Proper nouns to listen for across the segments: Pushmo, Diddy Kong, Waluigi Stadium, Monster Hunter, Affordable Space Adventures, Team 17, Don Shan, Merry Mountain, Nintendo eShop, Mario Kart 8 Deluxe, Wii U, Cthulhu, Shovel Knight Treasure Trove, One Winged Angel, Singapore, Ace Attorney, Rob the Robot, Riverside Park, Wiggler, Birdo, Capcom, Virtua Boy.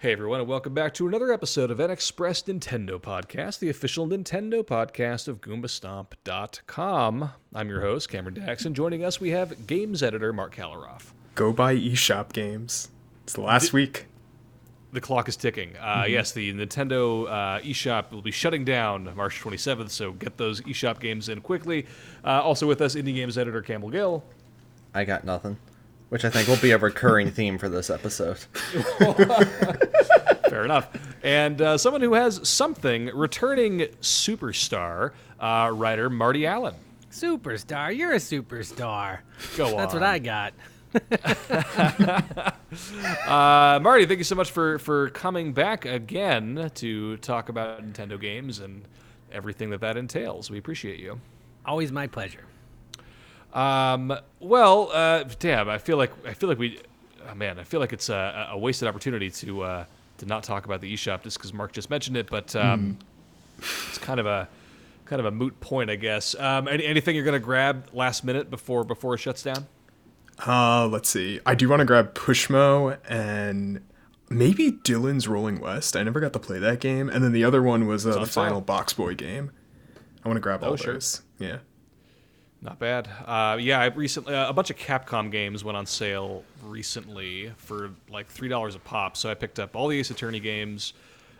Hey everyone, and welcome back to another episode of an Express Nintendo Podcast, the official Nintendo podcast of Goombastomp.com. I'm your host, Cameron Daxon. Joining us, we have games editor Marc Kaliroff. Go buy eShop games. It's the last week. The clock is ticking. Yes, the Nintendo eShop will be shutting down March 27th, so get those eShop games in quickly. Also with us, indie games editor Campbell Gill. I got nothing. Which I think will be a recurring theme for this episode. Fair enough. And someone who has something, returning superstar writer Marty Allen. Superstar? You're a superstar. Go on. That's what I got. Marty, thank you so much for coming back again to talk about Nintendo games and everything that entails. We appreciate you. Always my pleasure. Damn, I feel like we, oh man, I feel like it's a wasted opportunity to not talk about the eShop just because Mark just mentioned it, but it's kind of a moot point, I guess. Anything you're gonna grab last minute before it shuts down? Let's see. I do want to grab Pushmo and maybe Dylan's Rolling West. I never got to play that game, and then the other one was the final Box Boy game. I want to grab all those. Yeah. Not bad. I recently a bunch of Capcom games went on sale recently for like $3 a pop. So I picked up all the Ace Attorney games,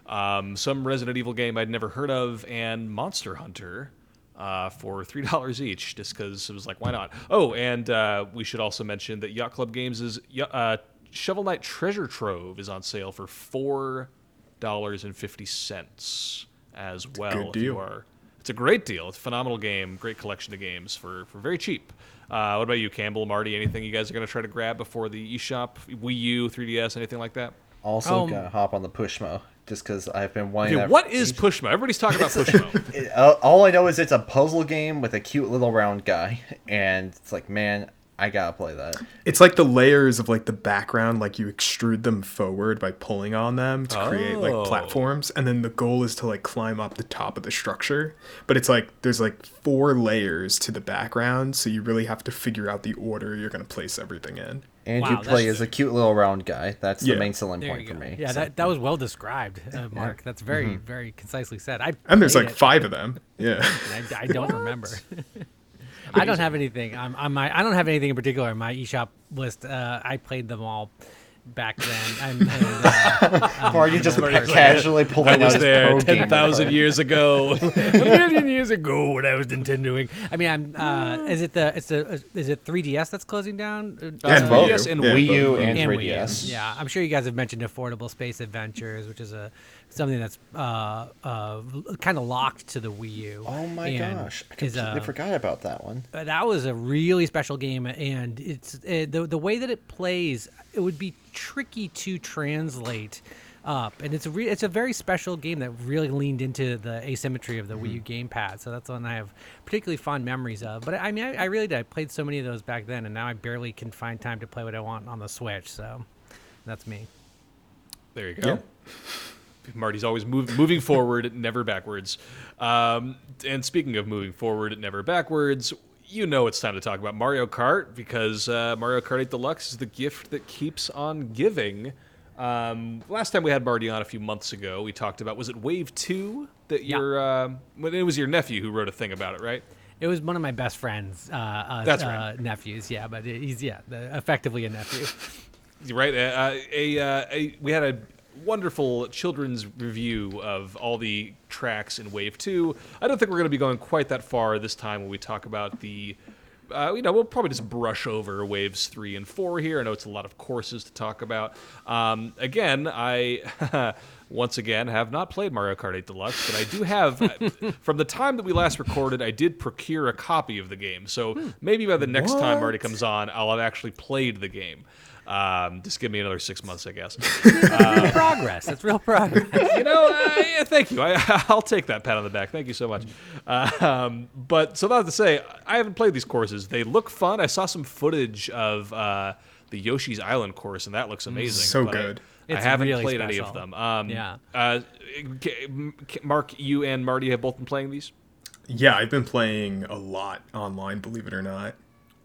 some Resident Evil game I'd never heard of, and Monster Hunter for $3 each, just because it was like, why not? Oh, and we should also mention that Yacht Club Games' Shovel Knight Treasure Trove is on sale for $4.50 as well. Good deal. It's a great deal. It's a phenomenal game, great collection of games for very cheap. What about you, Campbell, Marty? Anything you guys are going to try to grab before the eShop? Wii U, 3DS, anything like that? Also going to hop on the Pushmo, just because I've been wanting that. What is Pushmo? Everybody's talking about Pushmo. All I know is it's a puzzle game with a cute little round guy, and it's like, man, I got to play that. It's like the layers of like the background, like you extrude them forward by pulling on them to create like platforms. And then the goal is to like climb up the top of the structure. But it's like there's like 4 layers to the background. So you really have to figure out the order you're going to place everything in. And you play as a cute little round guy. That's the main selling point for me. Yeah, so. That was well described, Mark. That's very, very concisely said. And there's like 5 of them. Yeah. I don't remember. I don't have anything. I don't have anything in particular on my eShop list. I played them all back then. Marty just casually pulling out his pro game. 10,000 years ago, a million years ago, when I was Nintendoing. I mean, is it 3DS that's closing down? Yes, and Wii U and 3DS. Yeah, I'm sure you guys have mentioned Affordable Space Adventures, which is something that's kind of locked to the Wii U. Oh my gosh! I completely forgot about that one. That was a really special game, and it's the way that it plays. It would be tricky to translate up, and it's a very special game that really leaned into the asymmetry of the Wii U gamepad. So that's one I have particularly fond memories of. But I mean, I really did. I played so many of those back then, and now I barely can find time to play what I want on the Switch. So that's me. There you go. Yeah. Marty's always moving forward, never backwards. And speaking of moving forward, never backwards, you know it's time to talk about Mario Kart, because Mario Kart 8 Deluxe is the gift that keeps on giving. Last time we had Marty on a few months ago, we talked about, was it Wave 2? It was your nephew who wrote a thing about it, right? It was one of my best friends' nephews, yeah, but he's effectively a nephew. Right. We had a wonderful children's review of all the tracks in Wave 2. I don't think we're going to be going quite that far this time when we talk about the... we'll probably just brush over Waves 3 and 4 here. I know it's a lot of courses to talk about. Again, I once again, have not played Mario Kart 8 Deluxe, but I do have, from the time that we last recorded, I did procure a copy of the game. So maybe by the next time Marty comes on, I'll have actually played the game. Just give me another 6 months, I guess. Progress. That's real progress. You know, yeah, thank you. I'll take that pat on the back. Thank you so much. But so that to say, I haven't played these courses. They look fun. I saw some footage of the Yoshi's Island course, and that looks amazing. So good. I haven't really played special. Any of them. Mark, you and Marty have both been playing these? Yeah, I've been playing a lot online, believe it or not.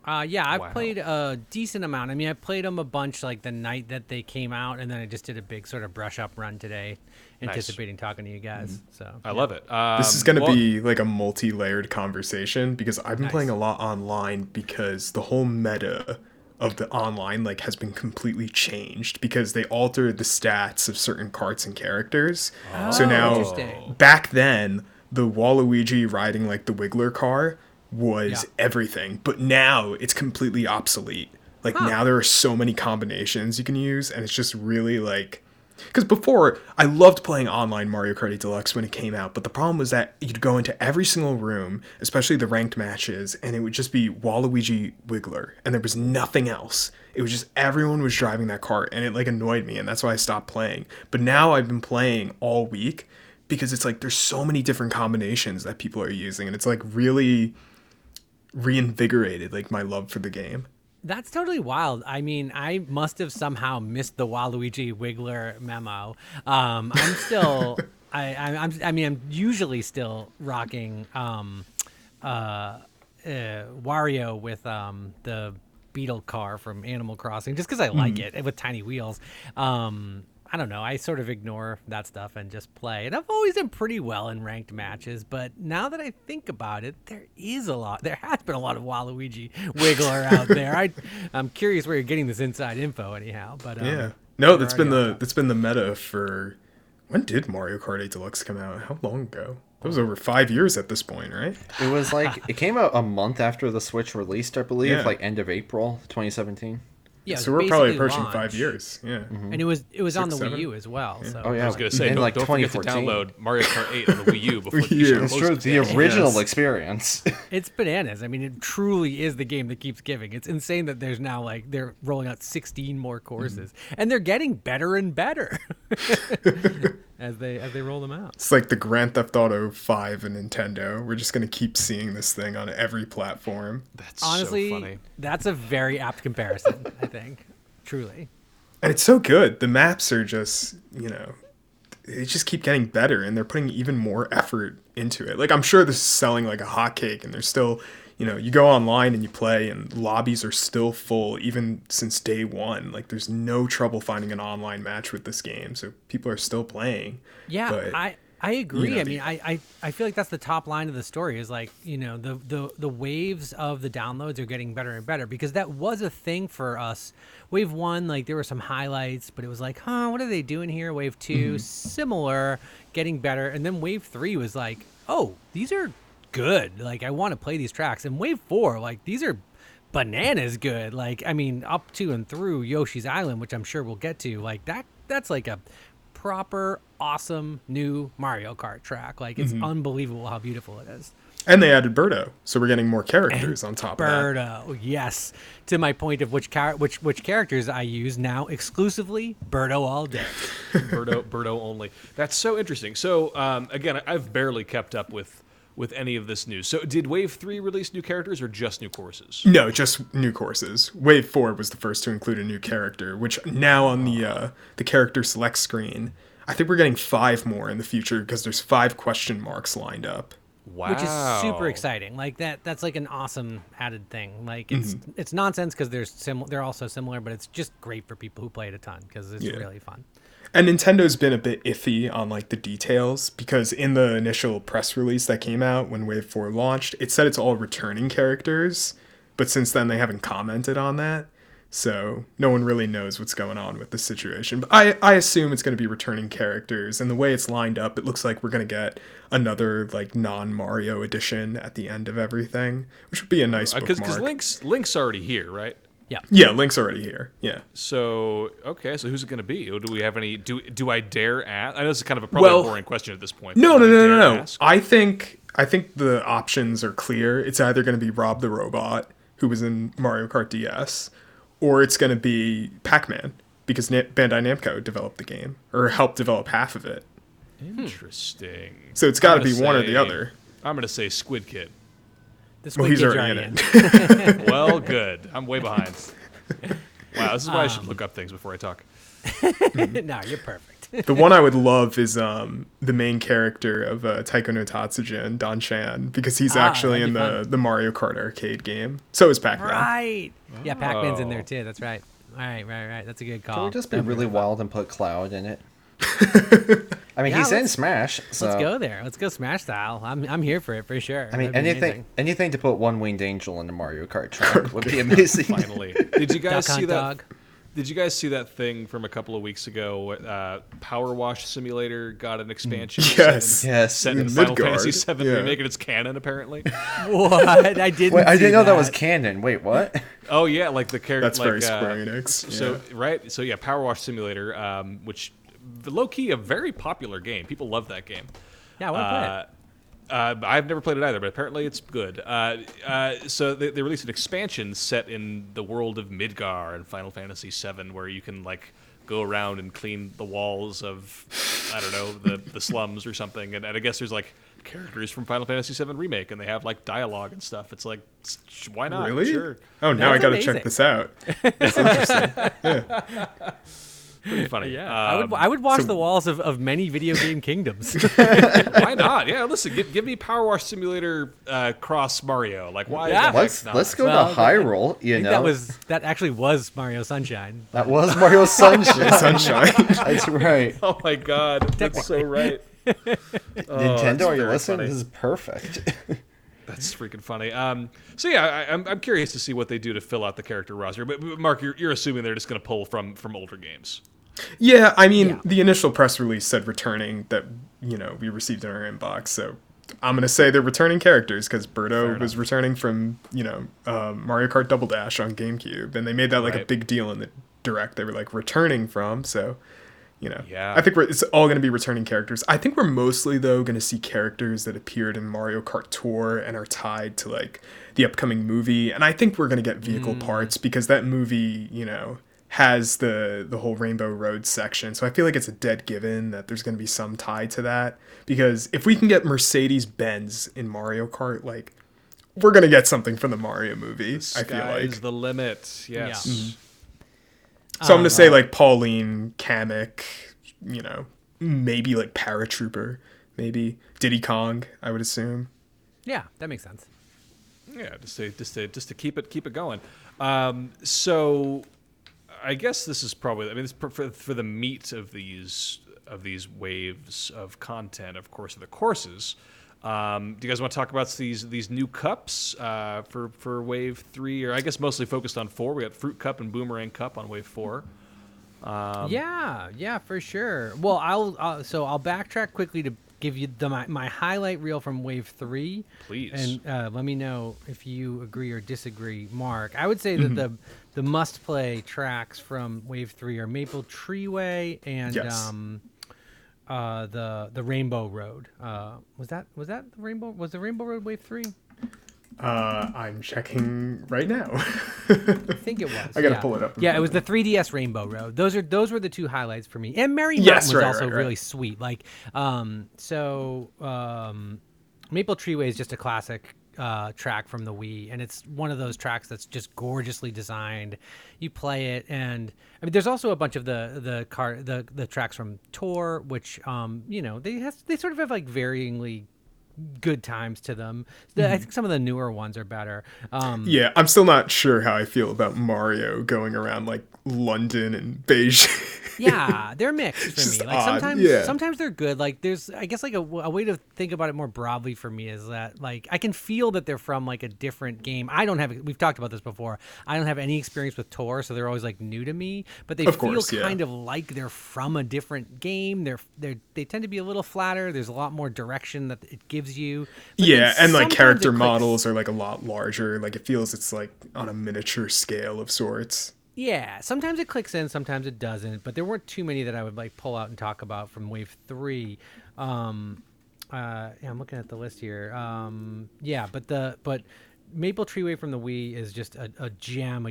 I've played a decent amount. I mean, I played them a bunch like the night that they came out, and then I just did a big sort of brush up run today, anticipating talking to you guys. Mm-hmm. So I love it. This is going to be like a multi-layered conversation because I've been playing a lot online because the whole meta of the online like has been completely changed because they altered the stats of certain carts and characters. Oh, so now, back then, the Waluigi riding like the Wiggler car was everything, but now it's completely obsolete. Like now there are so many combinations you can use, and it's just really like, because before I loved playing online Mario Kart 8 Deluxe when it came out, but the problem was that you'd go into every single room, especially the ranked matches, and it would just be Waluigi Wiggler, and there was nothing else. It was just everyone was driving that cart, and it like annoyed me, and that's why I stopped playing. But now I've been playing all week because it's like there's so many different combinations that people are using, and it's like really reinvigorated like my love for the game. That's totally wild. I mean, I must have somehow missed the Waluigi Wiggler memo. I'm still, I'm usually still rocking Wario with the Beetle car from Animal Crossing, just because I like it with tiny wheels. I don't know. I sort of ignore that stuff and just play. And I've always done pretty well in ranked matches, but now that I think about it, there has been a lot of Waluigi Wiggler out there. I'm curious where you're getting this inside info anyhow. But No, that's been the meta for, when did Mario Kart 8 Deluxe come out? How long ago? That was over 5 years at this point, right? It was like, it came out a month after the Switch released, I believe, like end of April 2017. Yeah, so we're probably approaching 5 years. Yeah, mm-hmm. And it was on the Wii U as well. Yeah. So. Oh yeah, I was gonna say, don't forget to download Mario Kart 8 on the Wii U before the original experience. It's bananas. I mean, it truly is the game that keeps giving. It's insane that there's now like they're rolling out 16 more courses, and they're getting better and better as they roll them out. It's like the Grand Theft Auto 5 and Nintendo. We're just gonna keep seeing this thing on every platform. That's honestly so funny. That's a very apt comparison. Think truly, and it's so good. The maps are just, you know, they just keep getting better, and they're putting even more effort into it. Like, I'm sure this is selling like a hotcake, and they're still, you know, you go online and you play, and lobbies are still full even since day one. Like, there's no trouble finding an online match with this game, so people are still playing. Yeah, but I agree. You know, I mean, I feel like that's the top line of the story is like, you know, the waves of the downloads are getting better and better, because that was a thing for us. Wave one, like there were some highlights, but it was like, what are they doing here? Wave two, similar, getting better. And then wave three was like, oh, these are good. Like, I want to play these tracks. And wave four, like, these are bananas good. Like, I mean, up to and through Yoshi's Island, which I'm sure we'll get to, like that's like a proper awesome new Mario Kart track. Like, it's unbelievable how beautiful it is. And they added Birdo, so we're getting more characters and on top of Birdo, yes. To my point of which characters I use now exclusively, Birdo all day. Birdo only. That's so interesting. So again, I've barely kept up with any of this news. So did Wave 3 release new characters or just new courses? No, just new courses. Wave 4 was the first to include a new character, which now on the character select screen, I think we're getting 5 more in the future because there's 5 question marks lined up. Wow. Which is super exciting. Like that's like an awesome added thing. Like it's nonsense because they're all so similar, but it's just great for people who play it a ton because it's really fun. And Nintendo's been a bit iffy on like the details, because in the initial press release that came out when Wave 4 launched, it said it's all returning characters, but since then they haven't commented on that. So no one really knows what's going on with this situation. But I assume it's going to be returning characters, and the way it's lined up, it looks like we're going to get another like non-Mario edition at the end of everything, which would be a nice bookmark. Because Link's already here, right? Yeah. Yeah, Link's already here. Yeah. So, okay, so who's it going to be? Do we have any... Do I dare ask? I know this is kind of a probably a boring question at this point. No. I think the options are clear. It's either going to be Rob the Robot, who was in Mario Kart DS, or it's going to be Pac-Man, because Bandai Namco developed the game, or helped develop half of it. Interesting. So it's got to be one or the other. I'm going to say Squid Kid. He's already in it. Well, good. I'm way behind. Wow, this is why I should look up things before I talk. No, you're perfect. The one I would love is the main character of Taiko no Tatsujin, Don Shan, because he's actually in the Mario Kart arcade game. So is Pac-Man. Right. Oh. Yeah, Pac-Man's in there too. That's right. All right, right. That's a good call. Can we just be really wild and put Cloud in it? I mean, yeah, he's in Smash. So. Let's go there. Let's go Smash style. I'm here for it for sure. I mean, anything to put one winged angel in the Mario Kart track would be amazing. Finally, did you guys see that? Dog. Did you guys see that thing from a couple of weeks ago? Power Wash Simulator got an expansion. Yes. Set in Final Fantasy VII Remake, and it's canon apparently. What? I didn't know that was canon. Wait, what? Oh yeah, like the character. That's like, very Square Enix. So right, so yeah, Power Wash Simulator, which. Low key, a very popular game. People love that game. Yeah, I want to play it. I've never played it either, but apparently it's good. So they released an expansion set in the world of Midgar and Final Fantasy VII, where you can like go around and clean the walls of I don't know the slums or something. And I guess there's like characters from Final Fantasy VII Remake, and they have like dialogue and stuff. It's like, why not? Really? Sure. Oh, now I got to check this out. That's interesting. Yeah. Pretty funny. Yeah, I would wash the walls of many video game kingdoms. Why not? Yeah, listen, give me Power Wash Simulator cross Mario. Like, why? Yeah, let's go to Hyrule. That actually was Mario Sunshine. That was Mario Sunshine. That's right. Oh my God, that's so right. Nintendo, are you listening? Funny. This is perfect. That's freaking funny. So yeah, I'm curious to see what they do to fill out the character roster. But Mark, you're assuming they're just going to pull from older games. Yeah, I mean, the initial press release said returning that we received in our inbox. So I'm going to say they're returning characters because Birdo was returning from Mario Kart Double Dash on GameCube, and they made that like a big deal in the direct. They were like returning from so. I think it's all going to be returning characters. I think we're mostly, though, going to see characters that appeared in Mario Kart Tour and are tied to, like, the upcoming movie. And I think we're going to get vehicle parts because that movie, has the whole Rainbow Road section. So I feel like it's a dead given that there's going to be some tie to that. Because if we can get Mercedes-Benz in Mario Kart, like, we're going to get something from the Mario movie, I feel like. The sky's the limit, yes. Yeah. Mm-hmm. So I'm going to say, like, Pauline, Kamek, maybe, like, Paratrooper, maybe. Diddy Kong, I would assume. Yeah, that makes sense. Yeah, just to keep it going. So I guess this is probably, I mean, it's for the meat of these waves of content, of course, of the courses. Do you guys want to talk about these new cups for Wave 3, or I guess mostly focused on 4? We got Fruit Cup and Boomerang Cup on Wave 4. Yeah, for sure. Well, I'll backtrack quickly to give you my highlight reel from Wave 3. Please. And let me know if you agree or disagree, Mark. I would say that the must-play tracks from Wave 3 are Maple Treeway and... Yes. The Rainbow Road. Was that the Rainbow? Was the Rainbow Road Wave 3? I'm checking right now. I think it was. I gotta pull it up. Yeah, it was the 3DS Rainbow Road. Those were the two highlights for me. And Mary Mountain was also really sweet. Like, Maple Treeway is just a classic track from the Wii, and it's one of those tracks that's just gorgeously designed. You play it, and I mean, there's also a bunch of the tracks from Tour, which they sort of have like varyingly good times to them. I think some of the newer ones are better. I'm still not sure how I feel about Mario going around like London and Beijing. Yeah, they're mixed for me. Like sometimes they're good. Like there's, I guess, like a way to think about it more broadly for me is that like I can feel that they're from like a different game. We've talked about this before. I don't have any experience with Tor, so they're always like new to me. But they kind of like they're from a different game. They tend to be a little flatter. There's a lot more direction that it gives gives you. But yeah, and like character models are like a lot larger. Like it feels it's like on a miniature scale of sorts. Yeah, sometimes it clicks in, sometimes it doesn't. But there weren't too many that I would like pull out and talk about from Wave 3. Yeah, I'm looking at the list here. Yeah, but Maple Treeway from the Wii is just a gem,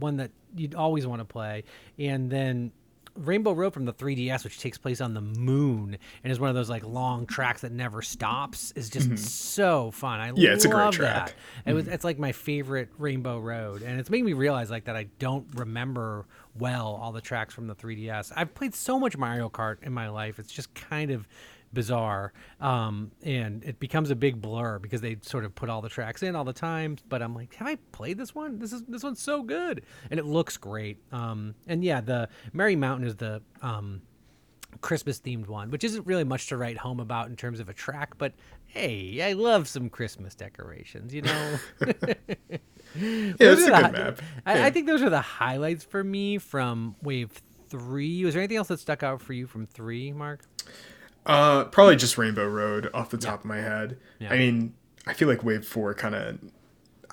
one that you'd always want to play. And then Rainbow Road from the 3DS, which takes place on the moon and is one of those like long tracks that never stops, is just so fun. I it's love a great track. That. It's like my favorite Rainbow Road, and it's made me realize like that I don't remember well all the tracks from the 3DS. I've played so much Mario Kart in my life. It's just kind of bizarre, and it becomes a big blur because they sort of put all the tracks in all the time, but I'm like, have I played this one? This one's so good, and it looks great. And yeah, the Merry Mountain is the Christmas themed one, which isn't really much to write home about in terms of a track, but hey, I love some Christmas decorations, you know. Yeah, that's a good map. I think those are the highlights for me from Wave 3. Was there anything else that stuck out for you from 3, Mark? Probably just Rainbow Road off the top of my head. Yeah. I mean, I feel like Wave 4 kind of...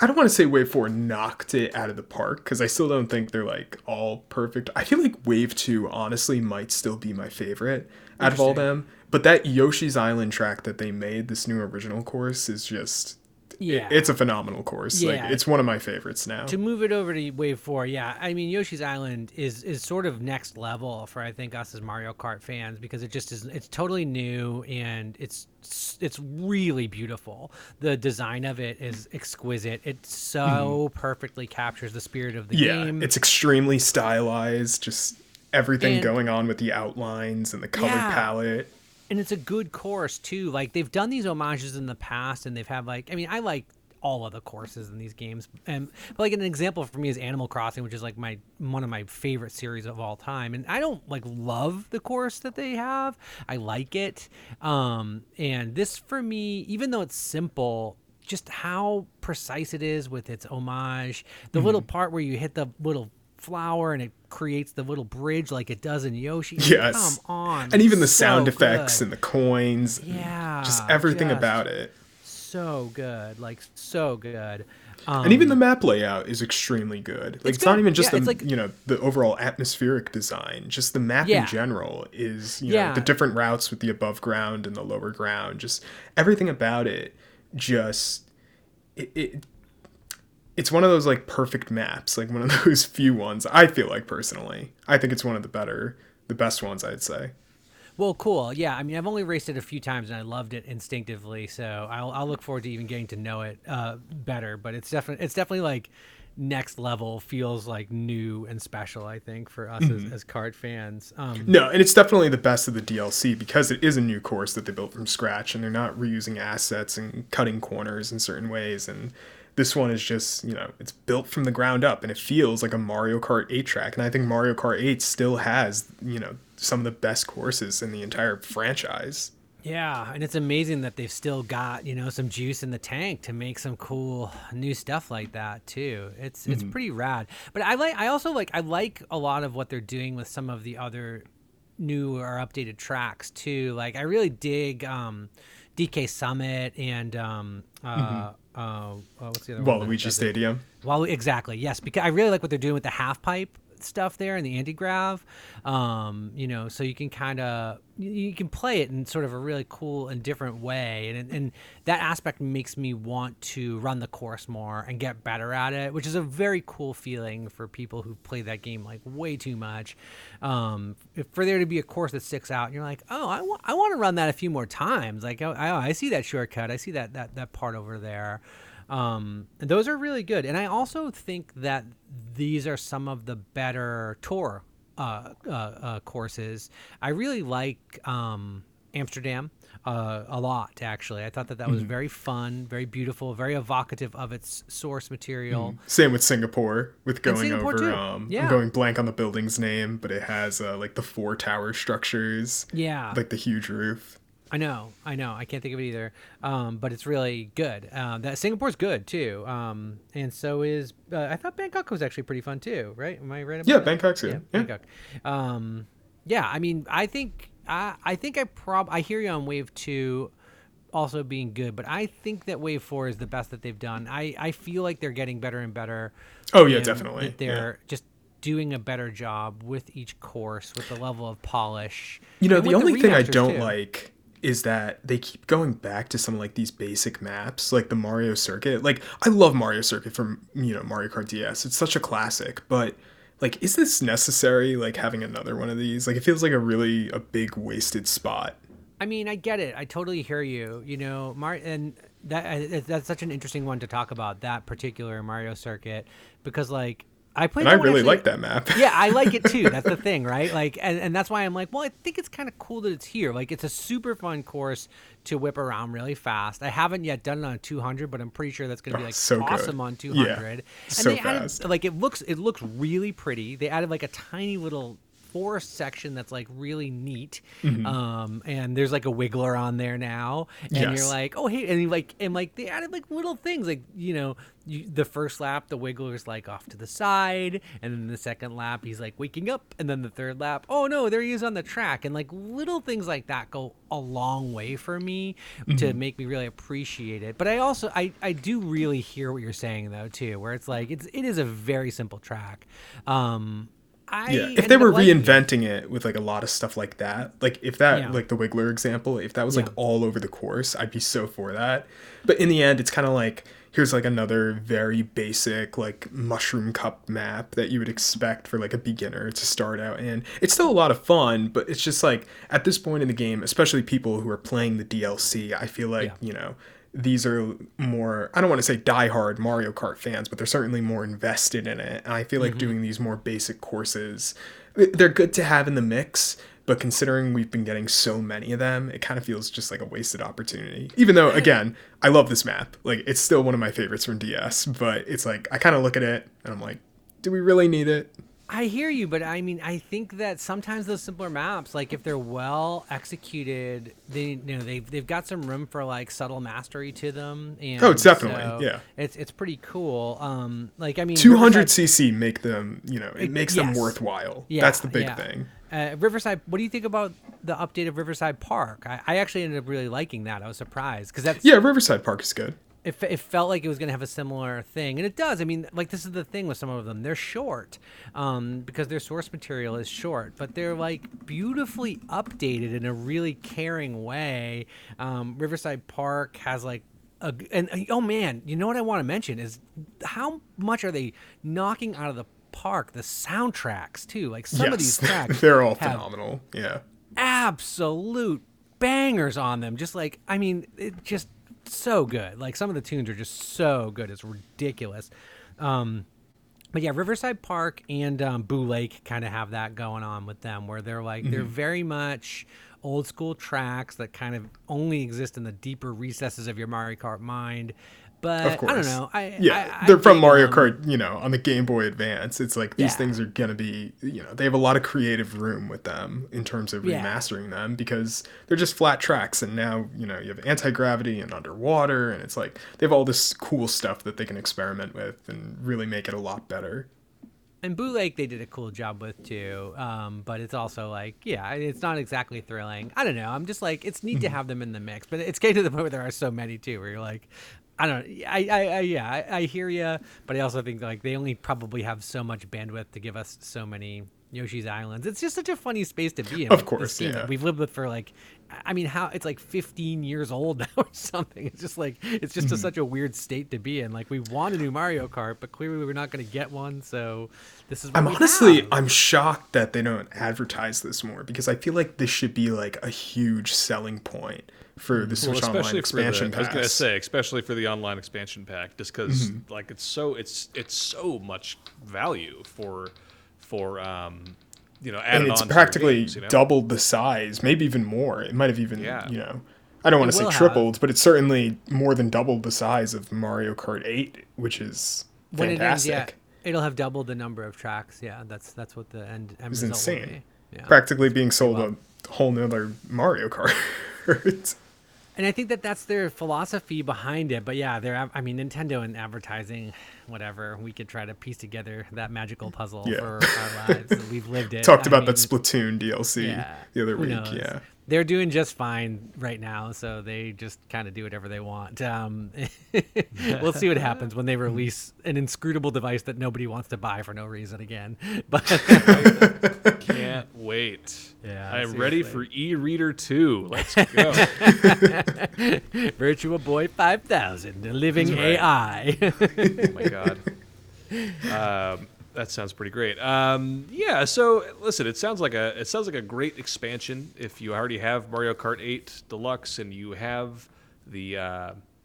I don't want to say Wave 4 knocked it out of the park, because I still don't think they're, like, all perfect. I feel like Wave 2, honestly, might still be my favorite out of all them. But that Yoshi's Island track that they made, this new original course, is just... Yeah, it's a phenomenal course. Yeah. Like, it's one of my favorites now. To move it over to Wave 4, yeah, I mean, Yoshi's Island is sort of next level for, I think, us as Mario Kart fans, because it just is. It's totally new, and it's really beautiful. The design of it is exquisite. It so perfectly captures the spirit of the game. It's extremely stylized. Just everything going on with the outlines and the color palette. And it's a good course, too. Like, they've done these homages in the past, and they've had, like... I mean, I like all of the courses in these games. But, like, an example for me is Animal Crossing, which is, like, one of my favorite series of all time. And I don't, like, love the course that they have. I like it. And this, for me, even though it's simple... just how precise it is with its homage. The little part where you hit the little flower and it creates the little bridge like it does in Yoshi. Yes. Come on. And even the sound effects and the coins. Yeah. Just everything about it. So good. Like, so good. And even the map layout is extremely good. Like, it's not even just the, you know, the overall atmospheric design. Just the map in general is, you know, the different routes with the above ground and the lower ground. Just everything about it. Just it's one of those like perfect maps, like one of those few ones. I feel like personally, I think it's one of the best ones, I'd say. Well, cool. Yeah, I mean, I've only raced it a few times and I loved it instinctively, so I'll look forward to even getting to know it better. But it's definitely like next level, feels like new and special, I think, for us as kart fans. No, and it's definitely the best of the DLC because it is a new course that they built from scratch, and they're not reusing assets and cutting corners in certain ways. And this one is just, you know, it's built from the ground up, and it feels like a Mario Kart 8 track. And I think Mario Kart 8 still has, you know, some of the best courses in the entire franchise. Yeah, and it's amazing that they've still got, you know, some juice in the tank to make some cool new stuff like that too. It's pretty rad. But I also like a lot of what they're doing with some of the other new or updated tracks too. Like I really dig DK Summit and what's the other one? Waluigi Stadium. Exactly. Yes, because I really like what they're doing with the half pipe stuff there and the anti-grav, you know, so you can kind of you can play it in sort of a really cool and different way, and that aspect makes me want to run the course more and get better at it, which is a very cool feeling for people who play that game like way too much. For there to be a course that sticks out and you're like, oh, I want to run that a few more times, like I see that shortcut, I see that part over there. And those are really good. And I also think that these are some of the better tour courses. I really like Amsterdam a lot, actually. I thought that was very fun, very beautiful, very evocative of its source material. Same with Singapore, with I'm going blank on the building's name, but it has like the 4 tower structures. Yeah. Like the huge roof. I know. I can't think of it either. But it's really good. That Singapore's good too. And so is I thought Bangkok was actually pretty fun too, right? Am I right about that? Bangkok's good. Yeah, Bangkok. I mean, I think I hear you on Wave 2 also being good, but I think that Wave 4 is the best that they've done. I feel like they're getting better and better. Oh, yeah, definitely. That they're just doing a better job with each course, with the level of polish. You know, the only thing I don't like is that they keep going back to some, like, these basic maps, like the Mario Circuit. Like, I love Mario Circuit from, you know, Mario Kart DS. It's such a classic, but... like, is this necessary, like, having another one of these? Like, it feels like a big wasted spot. I mean, I get it. I totally hear you. You know, and that's such an interesting one to talk about, that particular Mario Circuit, because, like, I played. And I really like that map. Yeah, I like it, too. That's the thing, right? Like, and that's why I'm like, well, I think it's kind of cool that it's here. Like, it's a super fun course to whip around really fast. I haven't yet done it on 200, but I'm pretty sure that's going to be, like, so awesome good. On 200. Yeah, and so they added, fast. Like, it looks really pretty. They added, like, a tiny little forest section that's, like, really neat. Mm-hmm. And there's, like, a Wiggler on there now. And you're like, oh, hey. And, like they added, like, little things. Like, you know, the first lap, the Wiggler's, like, off to the side. And then the second lap, he's, like, waking up. And then the third lap, oh, no, there he is on the track. And, like, little things like that go a long way for me to make me really appreciate it. But I also, I do really hear what you're saying, though, too, where it's, like, it is a very simple track. If they were reinventing it with, like, a lot of stuff like that, like, if that, like, the Wiggler example, if that was, like, all over the course, I'd be so for that. But in the end, it's kind of like, here's, like, another very basic, like, mushroom cup map that you would expect for, like, a beginner to start out in. It's still a lot of fun, but it's just, like, at this point in the game, especially people who are playing the DLC, I feel like, you know... these are more, I don't want to say diehard Mario Kart fans, but they're certainly more invested in it. And I feel like doing these more basic courses, they're good to have in the mix, but considering we've been getting so many of them, it kind of feels just like a wasted opportunity. Even though, again, I love this map. Like, it's still one of my favorites from DS, but it's like, I kind of look at it and I'm like, do we really need it? I hear you, but I mean, I think that sometimes those simpler maps, like if they're well executed, they they've got some room for like subtle mastery to them. And it's pretty cool. Like I mean, 200 cc make them, you know, it makes them worthwhile. Yeah, that's the big thing. Riverside, what do you think about the update of Riverside Park? I actually ended up really liking that. I was surprised because that's Riverside Park is good. It felt like it was going to have a similar thing, and it does. I mean, like, this is the thing with some of them. They're short because their source material is short, but they're, like, beautifully updated in a really caring way. Riverside Park has, like, oh, man, you know what I want to mention is how much are they knocking out of the park? The soundtracks, too. Like, some of these tracks. They're all phenomenal. Yeah. Absolute bangers on them. Just, like, I mean, it just... so good. Like, some of the tunes are just so good, it's ridiculous. But yeah, Riverside Park and Boo Lake kind of have that going on with them, where they're like they're very much old school tracks that kind of only exist in the deeper recesses of your Mario Kart mind. But of course. I don't know. They're from Mario Kart, you know, on the Game Boy Advance. It's like these things are going to be, you know, they have a lot of creative room with them in terms of remastering them because they're just flat tracks. And now, you know, you have anti-gravity and underwater. And it's like they have all this cool stuff that they can experiment with and really make it a lot better. And Boo Lake, they did a cool job with too, but it's also like, it's not exactly thrilling. I don't know. I'm just like, it's neat to have them in the mix, but it's getting to the point where there are so many too, where you're like, I don't know. I hear you, but I also think like they only probably have so much bandwidth to give us so many Yoshi's Islands. It's just such a funny space to be in. Of course, we've lived with for like, I mean, how it's like 15 years old now or something. It's just like it's just such a weird state to be in. Like we want a new Mario Kart, but clearly we're not going to get one. So this is. I'm shocked that they don't advertise this more because I feel like this should be like a huge selling point for the Switch Online expansion pack. I was going to say, especially for the online expansion pack, just because like it's so much value for you know, added on. And it's practically games, you know? Doubled the size, maybe even more. It might have even you know, I don't want to say tripled, but it's certainly more than doubled the size of Mario Kart 8, which is fantastic. When it ends, it'll have doubled the number of tracks. Yeah, that's what the end result insane. Will be. Yeah. Practically being sold a whole nother Mario Kart. And I think that that's their philosophy behind it. But yeah, I mean, Nintendo and advertising, whatever. We could try to piece together that magical puzzle for our lives. We've lived it. Talked about that Splatoon DLC the other week. Knows? Yeah. they're doing just fine right now, so they just kind of do whatever they want. We'll see what happens when they release an inscrutable device that nobody wants to buy for no reason again. But can't wait. Yeah, I'm ready for e-reader 2. Let's go. Virtua Boy 5000, a living AI. Oh my god. That sounds pretty great. Yeah, so listen, it sounds like a great expansion. If you already have Mario Kart 8 Deluxe and you have the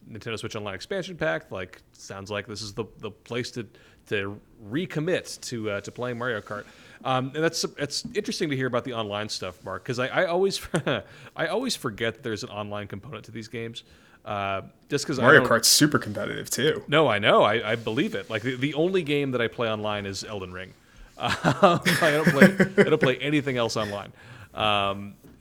Nintendo Switch Online expansion pack, like, sounds like this is the place to recommit to playing Mario Kart. And that's interesting to hear about the online stuff, Mark, because I always forget that there's an online component to these games. Just because Mario Kart's super competitive too. No, I know. I believe it. Like the only game that I play online is Elden Ring. I don't play anything else online.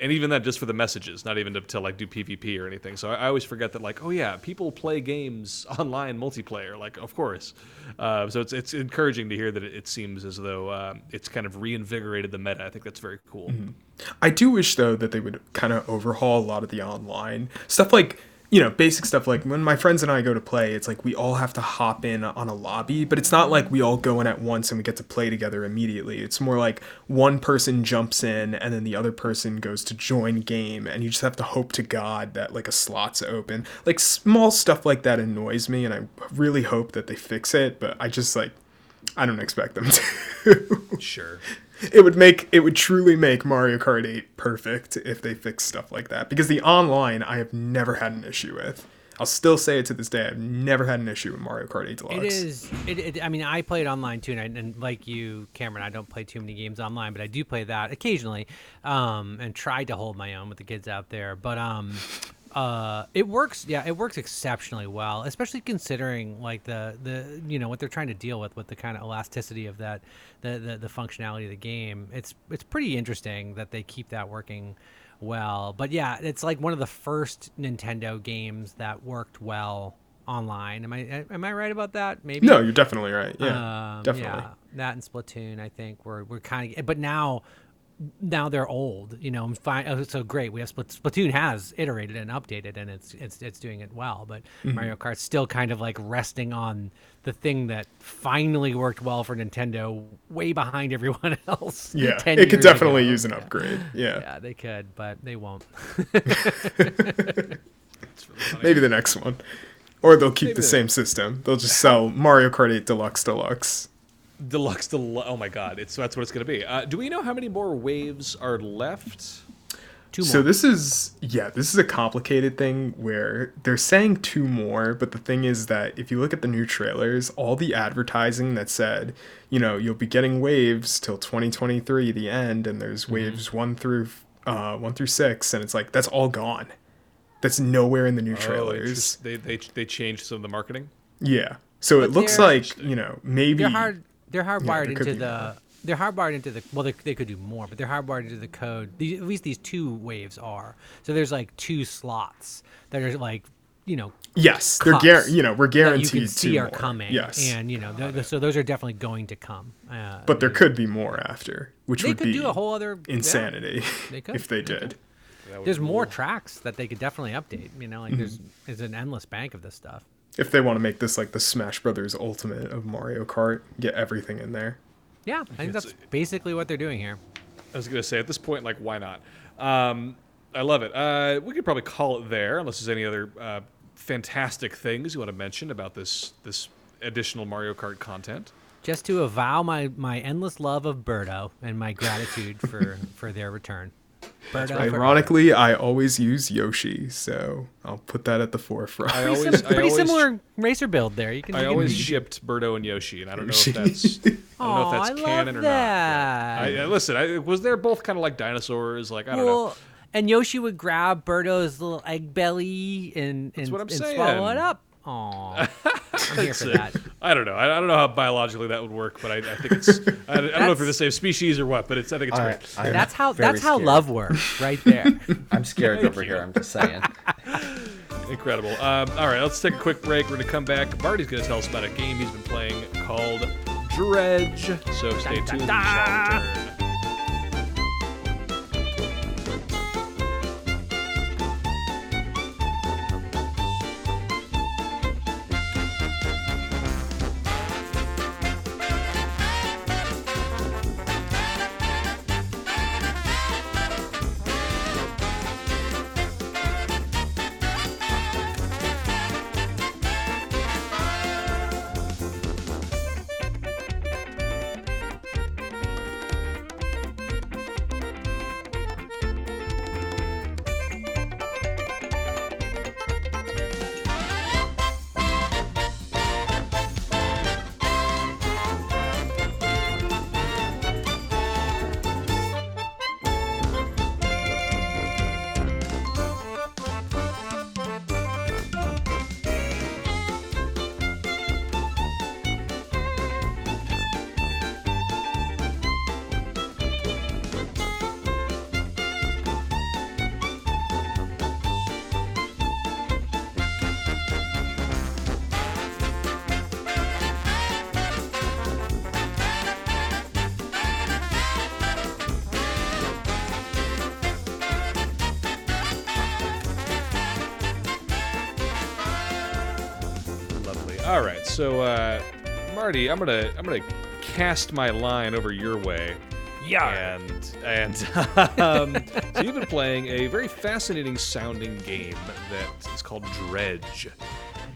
And even that, just for the messages, not even to like do PvP or anything. So I always forget that, like, oh yeah, people play games online multiplayer. Like, of course. So it's encouraging to hear that it seems as though it's kind of reinvigorated the meta. I think that's very cool. Mm-hmm. I do wish though that they would kind of overhaul a lot of the online stuff, like, you know, basic stuff like when my friends and I go to play, it's like we all have to hop in on a lobby, but it's not like we all go in at once and we get to play together immediately. It's more like one person jumps in and then the other person goes to join game, and you just have to hope to God that like a slot's open. Like, small stuff like that annoys me, and I really hope that they fix it, but I just, like, I don't expect them to. Sure. It would truly make Mario Kart 8 perfect if they fixed stuff like that, because the online I have never had an issue with. I'll still say it to this day. I've never had an issue with Mario Kart 8 Deluxe. I mean, I play it online too, and like you, Cameron, I don't play too many games online, but I do play that occasionally, and try to hold my own with the kids out there. But it works exceptionally well, especially considering like the you know what they're trying to deal with the kind of elasticity of that the functionality of the game. It's pretty interesting that they keep that working well. But yeah, it's like one of the first Nintendo games that worked well online. Am I right about that? Maybe. No, you're definitely right. Yeah, definitely. Yeah, that and Splatoon, I think we're kind of, but now they're old, you know. I'm fine. Oh, so great. We have Splatoon has iterated and updated, and it's doing it well. But mm-hmm. Mario Kart's still kind of like resting on the thing that finally worked well for Nintendo, way behind everyone else. Yeah, it could definitely use an upgrade. Yeah, they could, but they won't. Maybe the next one, or they'll keep the same system. They'll just sell Mario Kart 8 Deluxe. Oh my God! That's what it's going to be. Do we know how many more waves are left? 2 more. So this is a complicated thing where they're saying 2 more, but the thing is that if you look at the new trailers, all the advertising that said, you know, you'll be getting waves till 2023, the end, and there's waves 1 through 6, and it's like that's all gone. That's nowhere in the new trailers. They changed some of the marketing. Yeah, so it looks like, you know, maybe. They're hardwired into the. They're hardwired into the. Well, they could do more, but they're hardwired into the code. At least these 2 waves are. So there's like 2 slots that are like, you know. Yes, they're we're guaranteed that you can see 2 are more coming. Yes, and you know, so those are definitely going to come. But there could be more after, which would be do a whole other insanity. They could if they did. There's more tracks that they could definitely update. You know, like there's an endless bank of this stuff. If they want to make this like the Smash Brothers Ultimate of Mario Kart, get everything in there. Yeah, I think that's basically what they're doing here. I was going to say, at this point, like, why not? I love it. We could probably call it there, unless there's any other fantastic things you want to mention about this additional Mario Kart content. Just to avow my endless love of Birdo and my gratitude for their return. Right. Ironically, I always use Yoshi, so I'll put that at the forefront. Pretty similar racer build there. I always shipped Birdo and Yoshi, and I don't know if that's canon or not. Was they're both kind of like dinosaurs? Like, I don't know. And Yoshi would grab Birdo's little egg belly and swallow it up. Aww. I'm here for that. I don't know. I don't know how biologically that would work, but I think it's. I don't know if they're the same species or what, but I think it's great. That's how love works, right there. I'm scared over here. I'm just saying. Incredible. All right, let's take a quick break. We're gonna come back. Marty's gonna tell us about a game he's been playing called Dredge. So stay tuned. We shall return. All right, so Marty, I'm gonna cast my line over your way. Yeah. And so you've been playing a very fascinating sounding game that is called Dredge.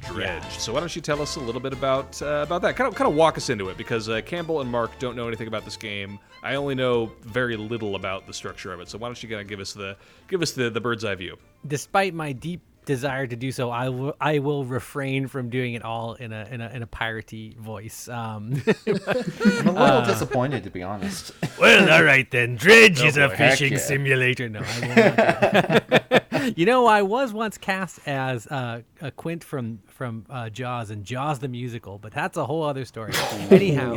Dredge. Yeah. So why don't you tell us a little bit about that? Kind of walk us into it, because Campbell and Mark don't know anything about this game. I only know very little about the structure of it. So why don't you kind of give us the bird's eye view? Despite my deep desire to do so, I will refrain from doing it all in a piratey voice. I'm a little disappointed, to be honest. Well, all right then. Dredge is a fishing simulator. No, I will not do that. You know, I was once cast as a Quint from Jaws and Jaws the Musical, but that's a whole other story. Anyhow,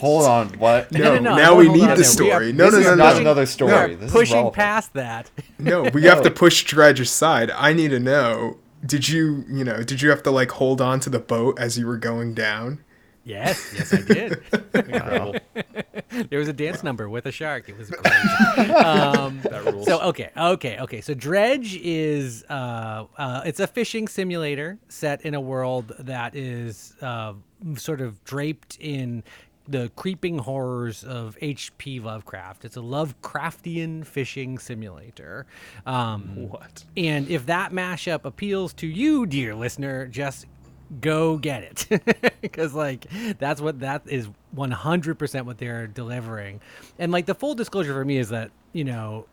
hold on. What? No. Now we need the story. This is not another story. This pushing past that. No, we have to push Dredge aside. I need to know. Did you have to like hold on to the boat as you were going down? Yes, I did. Wow. There was a dance number with a shark. It was great. That rules. So okay. So Dredge is it's a fishing simulator set in a world that is sort of draped in the creeping horrors of H.P. Lovecraft. It's a Lovecraftian fishing simulator. What? And if that mashup appeals to you, dear listener, just go get it, because like that is 100% what they're delivering. And like the full disclosure for me is that, you know,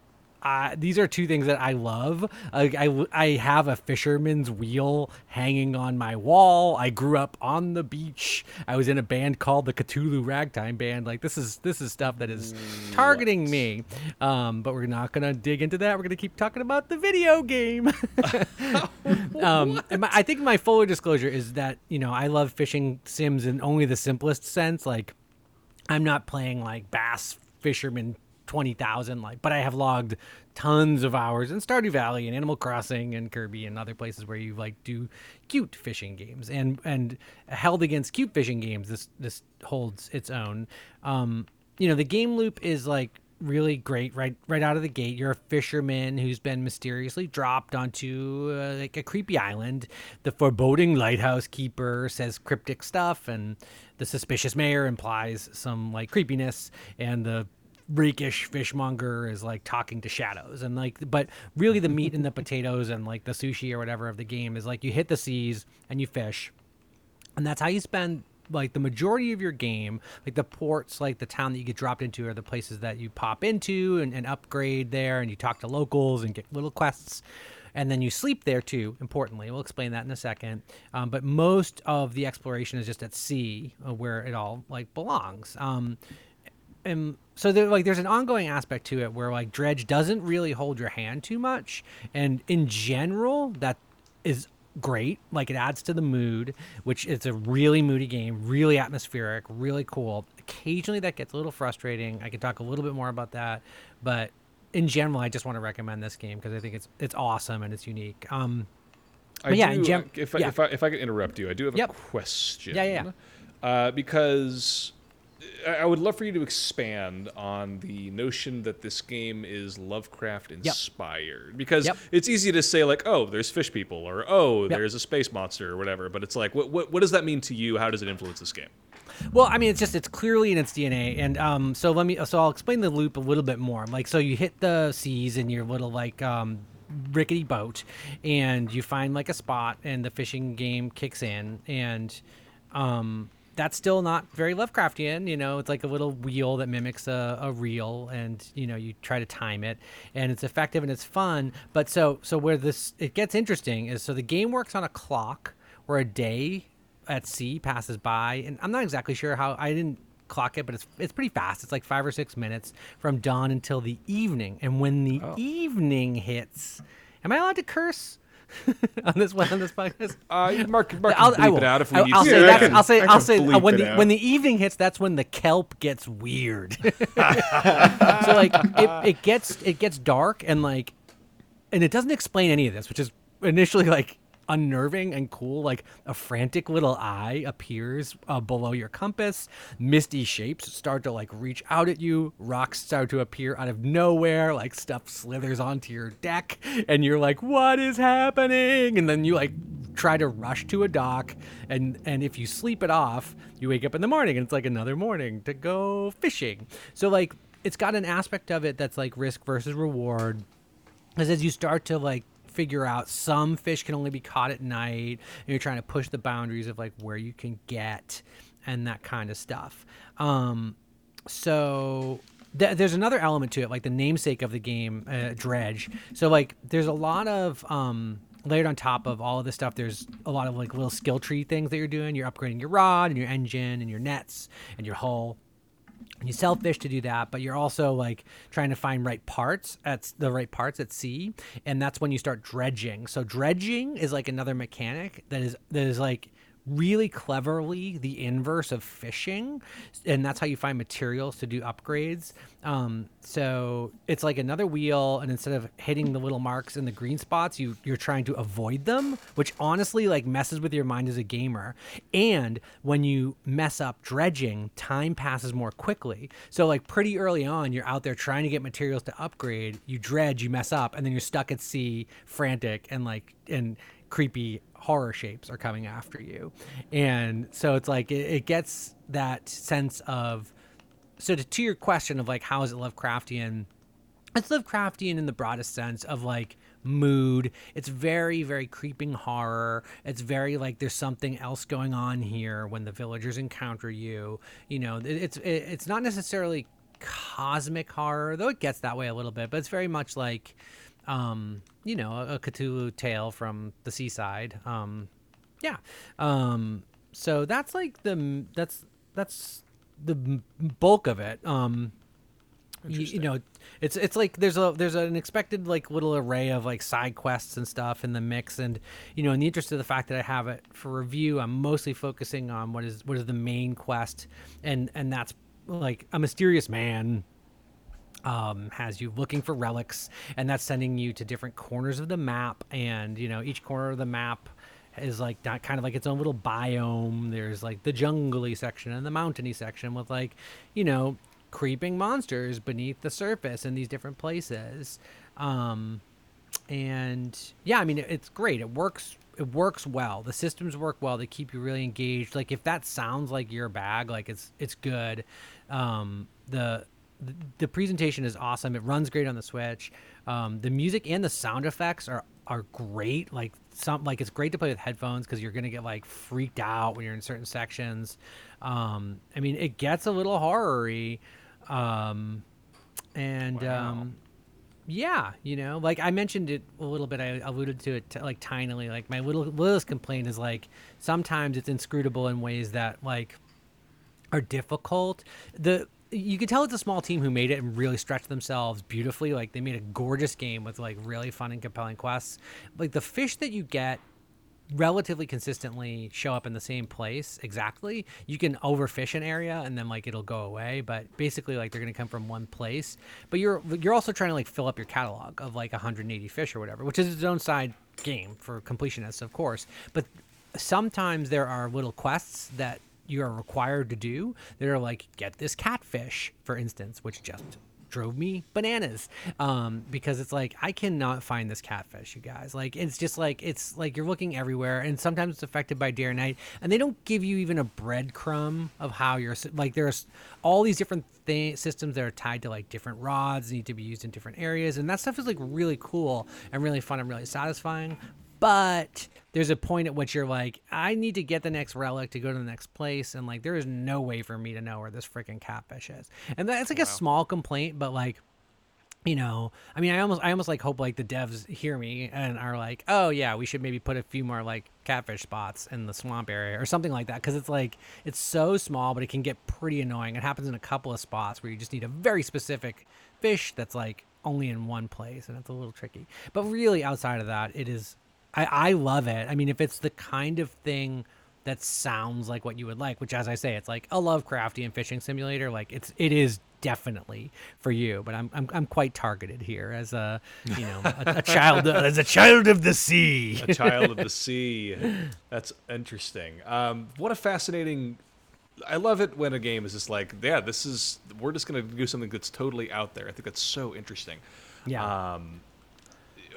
these are two things that I love. I have a fisherman's wheel hanging on my wall. I grew up on the beach. I was in a band called the Cthulhu Ragtime Band. Like this is stuff that is targeting me. But we're not gonna dig into that. We're gonna keep talking about the video game. I think my fuller disclosure is that, you know, I love fishing sims in only the simplest sense. Like I'm not playing like Bass Fisherman 20,000, like, but I have logged tons of hours in Stardew Valley and Animal Crossing and Kirby and other places where you like do cute fishing games, and held against cute fishing games, this holds its own. You know, the game loop is like really great right out of the gate. You're a fisherman who's been mysteriously dropped onto like a creepy island. The foreboding lighthouse keeper says cryptic stuff, and the suspicious mayor implies some like creepiness, and the rakish fishmonger is like talking to shadows. And like, but really the meat and the potatoes and like the sushi or whatever of the game is like you hit the seas and you fish, and that's how you spend like the majority of your game. Like the ports, like the town that you get dropped into, are the places that you pop into and upgrade there, and you talk to locals and get little quests. And then you sleep there too, importantly. We'll explain that in a second. But most of the exploration is just at sea, where it all like belongs. And so there's an ongoing aspect to it where like Dredge doesn't really hold your hand too much. And in general, that is great. Like it adds to the mood, which it's a really moody game, really atmospheric, really cool. Occasionally that gets a little frustrating. I can talk a little bit more about that. But in general, I just want to recommend this game because I think it's awesome and it's unique. If I could interrupt you, I do have a question. Yeah. Because I would love for you to expand on the notion that this game is Lovecraft inspired, because it's easy to say like, oh, there's fish people, or oh, there's a space monster or whatever. But it's like, what does that mean to you? How does it influence this game? Well, I mean, it's clearly in its DNA. And so I'll explain the loop a little bit more. Like, so you hit the seas in your little like rickety boat, and you find like a spot, and the fishing game kicks in, and that's still not very Lovecraftian, you know. It's like a little wheel that mimics a reel, and you know, you try to time it, and it's effective and it's fun. But so where it gets interesting is, so the game works on a clock where a day at sea passes by, and I'm not exactly sure how, I didn't clock it, but it's pretty fast. It's like 5 or 6 minutes from dawn until the evening, and when the evening hits, am I allowed to curse on this podcast? Mark can bleep it out if we need to. I'll say when the evening hits, that's when the kelp gets weird. So like it gets dark, and like, and it doesn't explain any of this, which is initially like unnerving and cool. Like a frantic little eye appears below your compass, misty shapes start to like reach out at you, rocks start to appear out of nowhere, like stuff slithers onto your deck, and you're like, what is happening? And then you like try to rush to a dock, and if you sleep it off, you wake up in the morning and it's like another morning to go fishing. So like it's got an aspect of it that's like risk versus reward, because as you start to like figure out some fish can only be caught at night, and you're trying to push the boundaries of like where you can get and that kind of stuff. So there's another element to it, like the namesake of the game, Dredge. So like there's a lot of layered on top of all of this stuff, there's a lot of like little skill tree things that you're doing. You're upgrading your rod and your engine and your nets and your hull. You sell fish to do that, but you're also like trying to find the right parts at sea, and that's when you start dredging. So dredging is like another mechanic that is like really cleverly the inverse of fishing, and that's how you find materials to do upgrades. So it's like another wheel, and instead of hitting the little marks in the green spots, you're trying to avoid them, which honestly like messes with your mind as a gamer. And when you mess up dredging, time passes more quickly. So like pretty early on, you're out there trying to get materials to upgrade, you dredge, you mess up, and then you're stuck at sea, frantic, and like and creepy horror shapes are coming after you. And so it's like it gets that sense of, so to your question of like how is it Lovecraftian, it's Lovecraftian in the broadest sense of like mood. It's very, very creeping horror. It's very like there's something else going on here when the villagers encounter you, you know. It's not necessarily cosmic horror, though it gets that way a little bit, but it's very much like you know, a Cthulhu tale from the seaside. So that's like that's the bulk of it. You know, it's like there's an expected like little array of like side quests and stuff in the mix. And, you know, in the interest of the fact that I have it for review, I'm mostly focusing on what is the main quest. And that's like a mysterious man has you looking for relics, and that's sending you to different corners of the map. And, you know, each corner of the map is like that kind of like its own little biome. There's like the jungly section and the mountainy section with like, you know, creeping monsters beneath the surface in these different places. And yeah, I mean, it's great. It works well. The systems work well. They keep you really engaged. Like if that sounds like your bag, like it's good. The presentation is awesome. It runs great on the Switch. The music and the sound effects are great. Like it's great to play with headphones because you're gonna get like freaked out when you're in certain sections. I mean, it gets a little horror-y. Yeah, you know, like I mentioned it a little bit. I alluded to it like tinily. Like my littlest complaint is like sometimes it's inscrutable in ways that like are difficult. You could tell it's a small team who made it and really stretched themselves beautifully. Like they made a gorgeous game with like really fun and compelling quests. Like the fish that you get relatively consistently show up in the same place exactly. You can overfish an area and then like it'll go away, but basically like they're going to come from one place. But you're also trying to like fill up your catalog of like 180 fish or whatever, which is its own side game for completionists, of course. But sometimes there are little quests that you are required to do. They're like, get this catfish, for instance, which just drove me bananas, because it's like, I cannot find this catfish, you guys. Like it's just like, it's like you're looking everywhere, and sometimes it's affected by day or night, and they don't give you even a breadcrumb of how you're like. There's all these different systems that are tied to like different rods need to be used in different areas, and that stuff is like really cool and really fun and really satisfying. But there's a point at which you're like, I need to get the next relic to go to the next place. And like, there is no way for me to know where this freaking catfish is. And that's like a small complaint, but like, you know, I mean, I almost like hope like the devs hear me and are like, oh yeah, we should maybe put a few more like catfish spots in the swamp area or something like that. Cause it's like, it's so small, but it can get pretty annoying. It happens in a couple of spots where you just need a very specific fish that's like only in one place. And it's a little tricky, but really outside of that, it is, I love it. I mean, if it's the kind of thing that sounds like what you would like, which, as I say, it's like a Lovecraftian fishing simulator, like it is definitely for you. But I'm quite targeted here as a, you know, a child as a child of the sea. A child of the sea. That's interesting. What a fascinating. I love it when a game is just like, yeah, we're just gonna do something that's totally out there. I think that's so interesting. Yeah.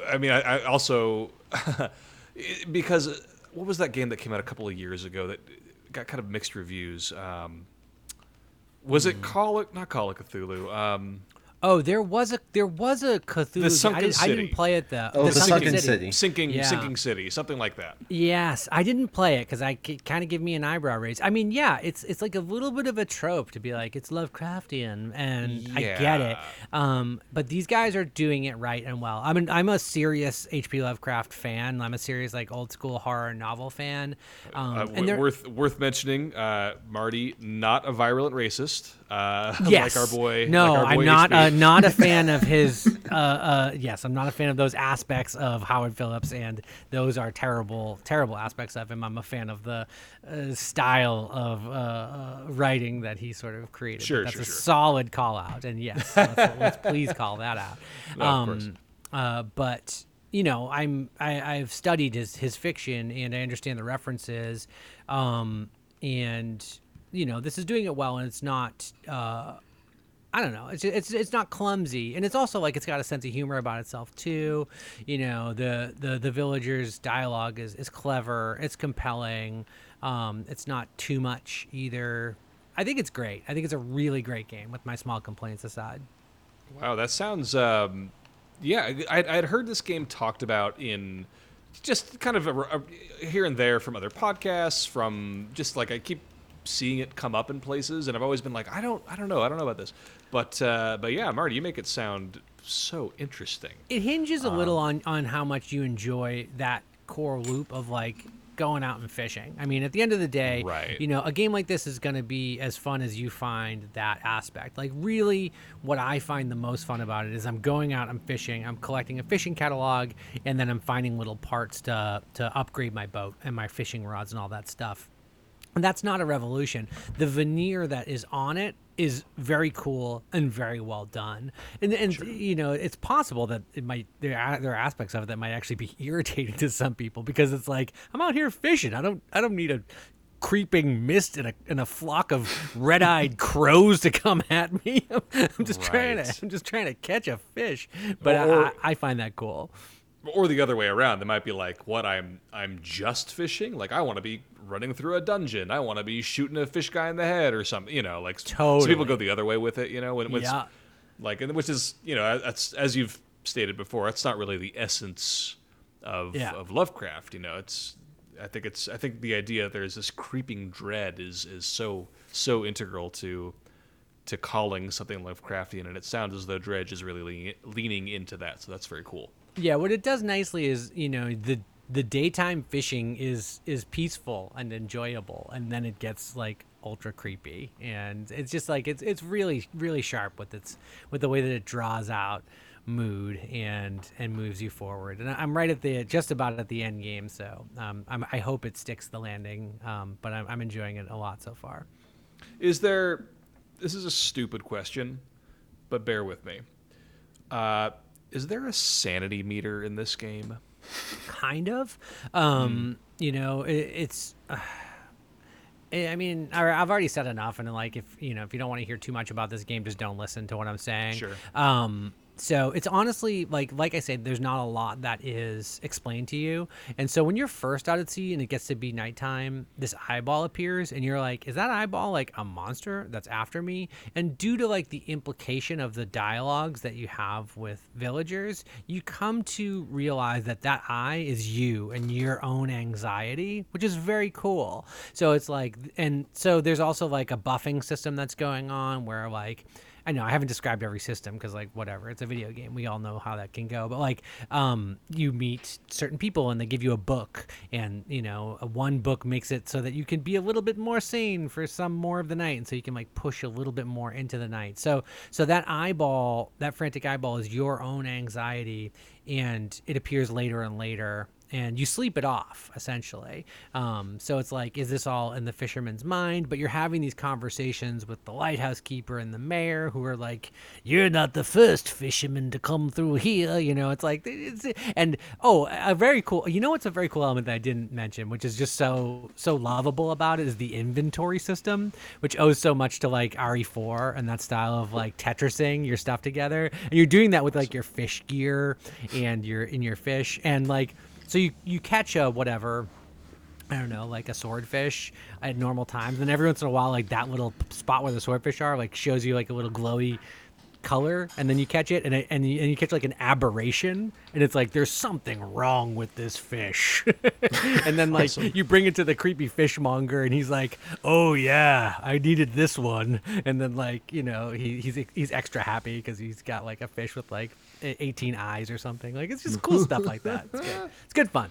I mean, I also because what was that game that came out a couple of years ago that got kind of mixed reviews? Was it Call of, not Call of Cthulhu? Oh, there was a Cthulhu. The Sunken City. I didn't play it though. Oh, the Sunken City. Sinking City, something like that. Yes, I didn't play it because it kind of gave me an eyebrow raise. I mean, yeah, it's like a little bit of a trope to be like it's Lovecraftian, and yeah. I get it. But these guys are doing it right and well. I mean, I'm a serious H.P. Lovecraft fan. I'm a serious like old school horror novel fan. And worth mentioning, Marty, not a virulent racist. Yes. Like our boy. No, like our boy I'm not. Not a fan of his. Yes, I'm not a fan of those aspects of Howard Phillips, and those are terrible, terrible aspects of him. I'm a fan of the style of writing that he sort of created. Sure, that's sure. Solid call out, and yes, let's please call that out. No, of course. But you know, I've studied his fiction, and I understand the references, and you know, this is doing it well, and it's not. I don't know. It's not clumsy, and it's also like it's got a sense of humor about itself too. You know, the villagers' dialogue is clever. It's compelling. It's not too much either. I think it's great. I think it's a really great game. With my small complaints aside. Wow, that sounds. Yeah, I'd heard this game talked about in just kind of a here and there from other podcasts. From just like I keep seeing it come up in places, and I've always been like, I don't know about this, but yeah, Marty, you make it sound so interesting. It hinges a little on how much you enjoy that core loop of like going out and fishing. I mean, at the end of the day, right. You know, a game like this is going to be as fun as you find that aspect. Like, really, what I find the most fun about it is I'm going out, I'm fishing, I'm collecting a fishing catalog, and then I'm finding little parts to upgrade my boat and my fishing rods and all that stuff. And that's not a revolution. The veneer that is on it is very cool and very well done. And sure. You know, it's possible that there are aspects of it that might actually be irritating to some people, because it's like, I'm out here fishing. I don't need a creeping mist and a flock of red-eyed crows to come at me. I'm just trying to catch a fish. But I find that cool. Or the other way around, they might be like, "What? I'm just fishing. Like, I want to be running through a dungeon. I want to be shooting a fish guy in the head or something. You know, like totally." So people go the other way with it. You know, when yeah. Like, and which is, you know, that's, as you've stated before, that's not really the essence of Lovecraft. You know, I think the idea that there's this creeping dread is so integral to calling something Lovecraftian, and it sounds as though Dredge is really leaning into that. So that's very cool. Yeah, what it does nicely is, you know, the daytime fishing is peaceful and enjoyable, and then it gets like ultra creepy, and it's just like it's really, really sharp with the way that it draws out mood and moves you forward. And I'm right just about at the end game, so I hope it sticks the landing. But I'm enjoying it a lot so far. This is a stupid question, but bear with me. Is there a sanity meter in this game? Kind of. You know, it's... I mean, I've already said enough, and like, if you don't want to hear too much about this game, just don't listen to what I'm saying. Sure. So it's honestly, like I said, there's not a lot that is explained to you. And so when you're first out at sea and it gets to be nighttime, this eyeball appears and you're like, is that eyeball like a monster that's after me? And due to like the implication of the dialogues that you have with villagers, you come to realize that eye is you and your own anxiety, which is very cool. So it's like, and so there's also like a buffing system that's going on where like, I know I haven't described every system because, like, whatever, it's a video game. We all know how that can go. But, like, you meet certain people and they give you a book. And, you know, one book makes it so that you can be a little bit more sane for some more of the night. And so you can, like, push a little bit more into the night. So that frantic eyeball is your own anxiety. And it appears later and later. And you sleep it off, essentially. So it's like, is this all in the fisherman's mind? But you're having these conversations with the lighthouse keeper and the mayor who are like, you're not the first fisherman to come through here. You know, it's like, what's a very cool element that I didn't mention, which is just so lovable about it, is the inventory system, which owes so much to like RE4 and that style of like Tetrising your stuff together. And you're doing that with like your fish gear and your fish and like, so you catch a whatever, I don't know, like a swordfish at normal times. And every once in a while, like that little spot where the swordfish are, like shows you like a little glowy color, and then you catch it, and you catch like an aberration, and it's like there's something wrong with this fish. And then like awesome. You bring it to the creepy fishmonger, and he's like, "Oh yeah, I needed this one." And then like, you know, he's extra happy because he's got like a fish with like 18 eyes or something. Like it's just cool stuff like that. It's good fun.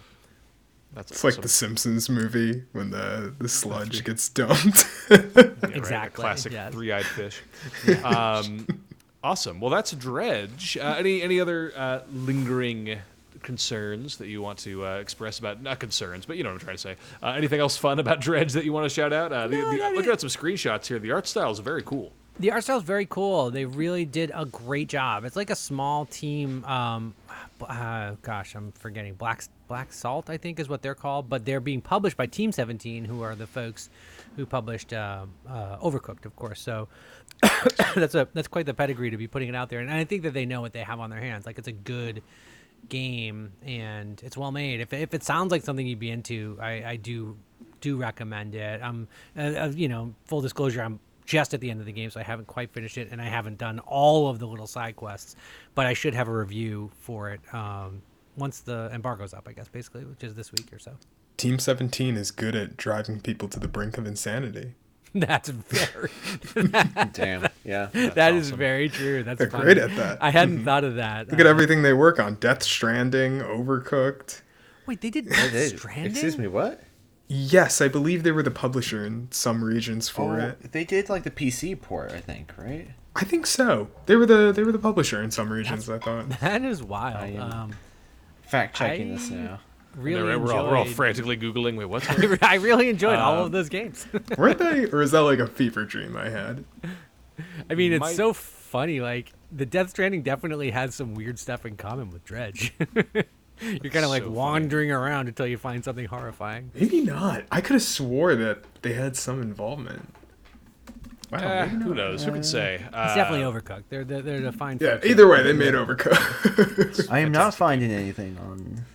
That's it's awesome. Like the Simpsons movie when the sludge gets dumped. Yeah, right? Exactly. The classic three-eyed fish. Yeah. Awesome. Well, that's Dredge. Any other lingering concerns that you want to express about? Not concerns, but you know what I'm trying to say. Anything else fun about Dredge that you want to shout out? Looking at some screenshots here, the art style is very cool. The art style is very cool. They really did a great job. It's like a small team. I'm forgetting. Black Salt, I think, is what they're called. But they're being published by Team 17, who are the folks who published Overcooked, of course. So that's quite the pedigree to be putting it out there. And I think that they know what they have on their hands. Like, it's a good game, and it's well made. If it sounds like something you'd be into, I do recommend it. Full disclosure, I'm just at the end of the game, so I haven't quite finished it, and I haven't done all of the little side quests, but I should have a review for it once the embargo's up, I guess, basically, which is this week or so. Team 17 is good at driving people to the brink of insanity. That's very damn. Yeah, that is awesome. Very true. That's They're funny. Great at that. I hadn't thought of that. Look at everything they work on: Death Stranding, Overcooked. Wait, they did Death Stranding? Excuse me, what? Yes, I believe they were the publisher in some regions for it. They did like the PC port, I think, right? I think so. They were the publisher in some regions. That's, I thought. That is wild. I am fact checking this now. Really, we're all frantically googling. Wait, what's that? I really enjoyed all of those games. Weren't they? Or is that like a fever dream I had? I mean, it's so funny. Like the Death Stranding definitely has some weird stuff in common with Dredge. You're kind of like so wandering around until you find something horrifying. Maybe not. I could have swore that they had some involvement. Wow. Who knows? Who could say? It's definitely Overcooked. They're the fine. Yeah. Either way, they made Overcooked. I am not finding anything on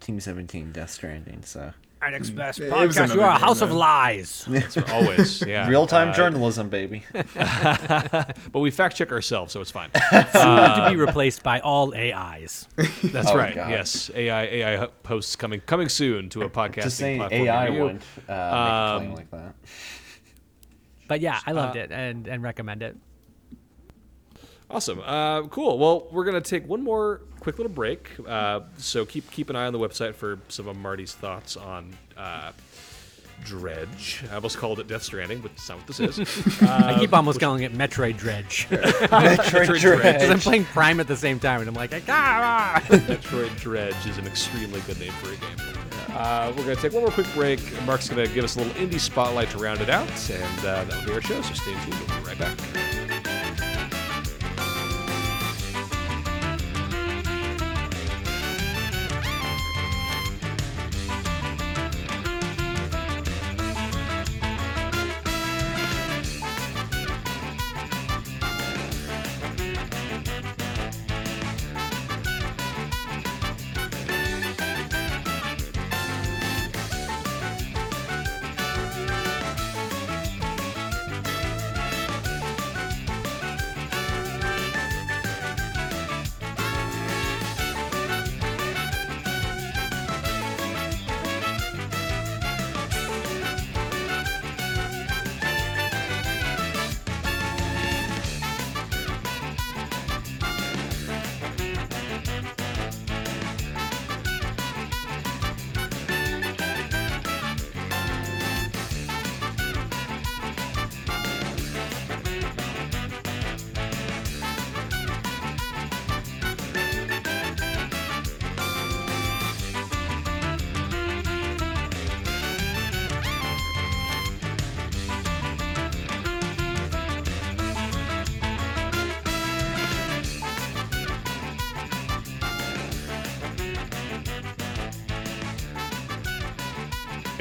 Team 17 Death Stranding. So. Our next best podcast. You are a house of lies. That's always, yeah. Real-time journalism, baby. But we fact-check ourselves, so it's fine. To be replaced by all AIs. That's right. God. Yes, AI posts coming soon to a podcasting to say platform. AI wouldn't make a claim like that. But yeah, I loved it and recommend it. Awesome. Cool. Well, we're going to take one more quick little break. So keep an eye on the website for some of Marty's thoughts on Dredge. I almost called it Death Stranding, but that's not what this is. I keep almost calling it Metroid Dredge. Metroid Dredge. Because I'm playing Prime at the same time, and I'm like, Metroid Dredge is an extremely good name for a game. We're going to take one more quick break. Mark's going to give us a little indie spotlight to round it out, and that'll be our show. So stay tuned. We'll be right back.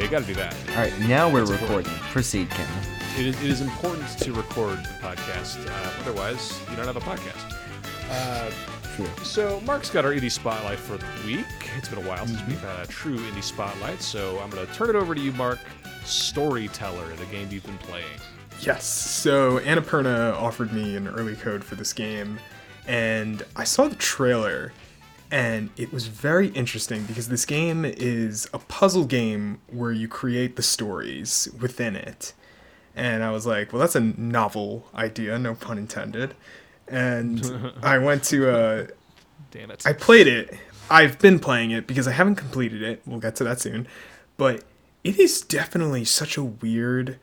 Got to do that. All right, now we're recording. Proceed, Cameron. It is important to record the podcast. Otherwise, you don't have a podcast. So Mark's got our indie spotlight for the week. It's been a while since we've had a true indie spotlight, so I'm going to turn it over to you, Mark. Storyteller, the game you've been playing. Yes, so Annapurna offered me an early code for this game, and I saw the trailer, and it was very interesting because this game is a puzzle game where you create the stories within it. And I was like, well, that's a novel idea, no pun intended. And I went to damn it. I played it. I've been playing it because I haven't completed it. We'll get to that soon. But it is definitely such a weird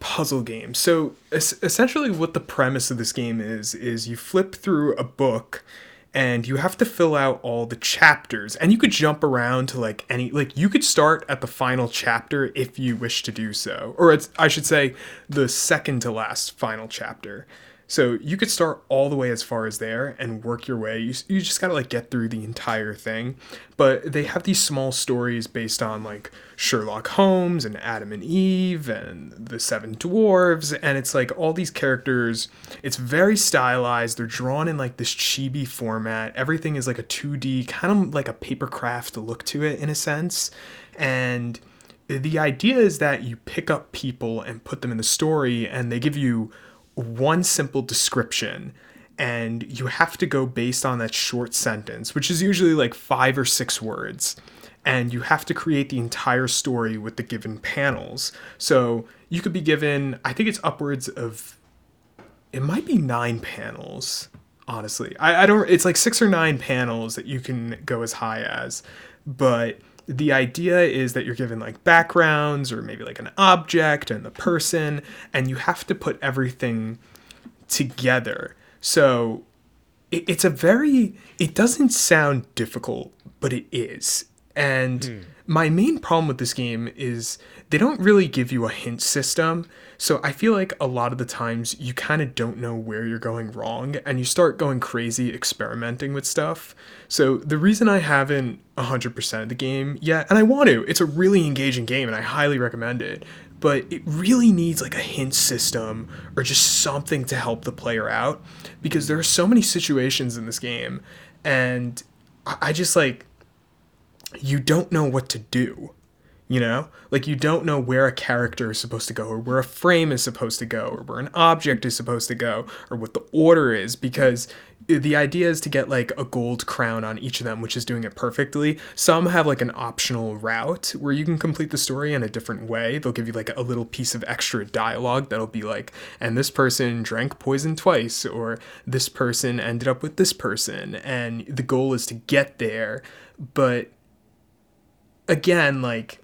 puzzle game. So essentially what the premise of this game is you flip through a book and you have to fill out all the chapters. And you could jump around to like any, like you could start at the final chapter if you wish to do so. Or it's, I should say, the second to last final chapter. So you could start all the way as far as there and work your way. You just gotta like get through the entire thing. But they have these small stories based on like Sherlock Holmes and Adam and Eve and the Seven Dwarves. And it's like all these characters. It's very stylized. They're drawn in like this chibi format. Everything is like a 2D, kind of like a paper craft look to it in a sense. And the idea is that you pick up people and put them in the story and they give you one simple description, and you have to go based on that short sentence, which is usually like 5 or 6 words, and you have to create the entire story with the given panels. So you could be given, I think it's upwards of, it might be 9 panels, honestly. I don't, it's like 6 or 9 panels that you can go as high as, but the idea is that you're given like backgrounds or maybe like an object and the person, and you have to put everything together. So it's a very, it doesn't sound difficult, but it is. And my main problem with this game is they don't really give you a hint system. So I feel like a lot of the times you kind of don't know where you're going wrong and you start going crazy experimenting with stuff. So the reason I haven't 100%ed the game yet, and I want to, it's a really engaging game and I highly recommend it, but it really needs like a hint system or just something to help the player out because there are so many situations in this game and I just like, you don't know what to do, you know? Like, you don't know where a character is supposed to go or where a frame is supposed to go or where an object is supposed to go or what the order is because the idea is to get, like, a gold crown on each of them, which is doing it perfectly. Some have, like, an optional route where you can complete the story in a different way. They'll give you, like, a little piece of extra dialogue that'll be like, and this person drank poison twice or this person ended up with this person. And the goal is to get there, but again, like,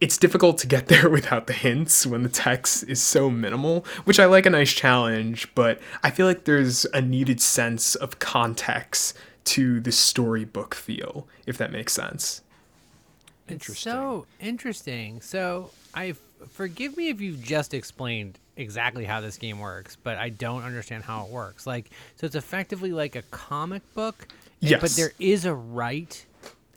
it's difficult to get there without the hints when the text is so minimal, which I like a nice challenge, but I feel like there's a needed sense of context to the storybook feel, if that makes sense. Interesting. It's so interesting. So, forgive me if you've just explained exactly how this game works, but I don't understand how it works. Like, so it's effectively like a comic book, yes. But there is a right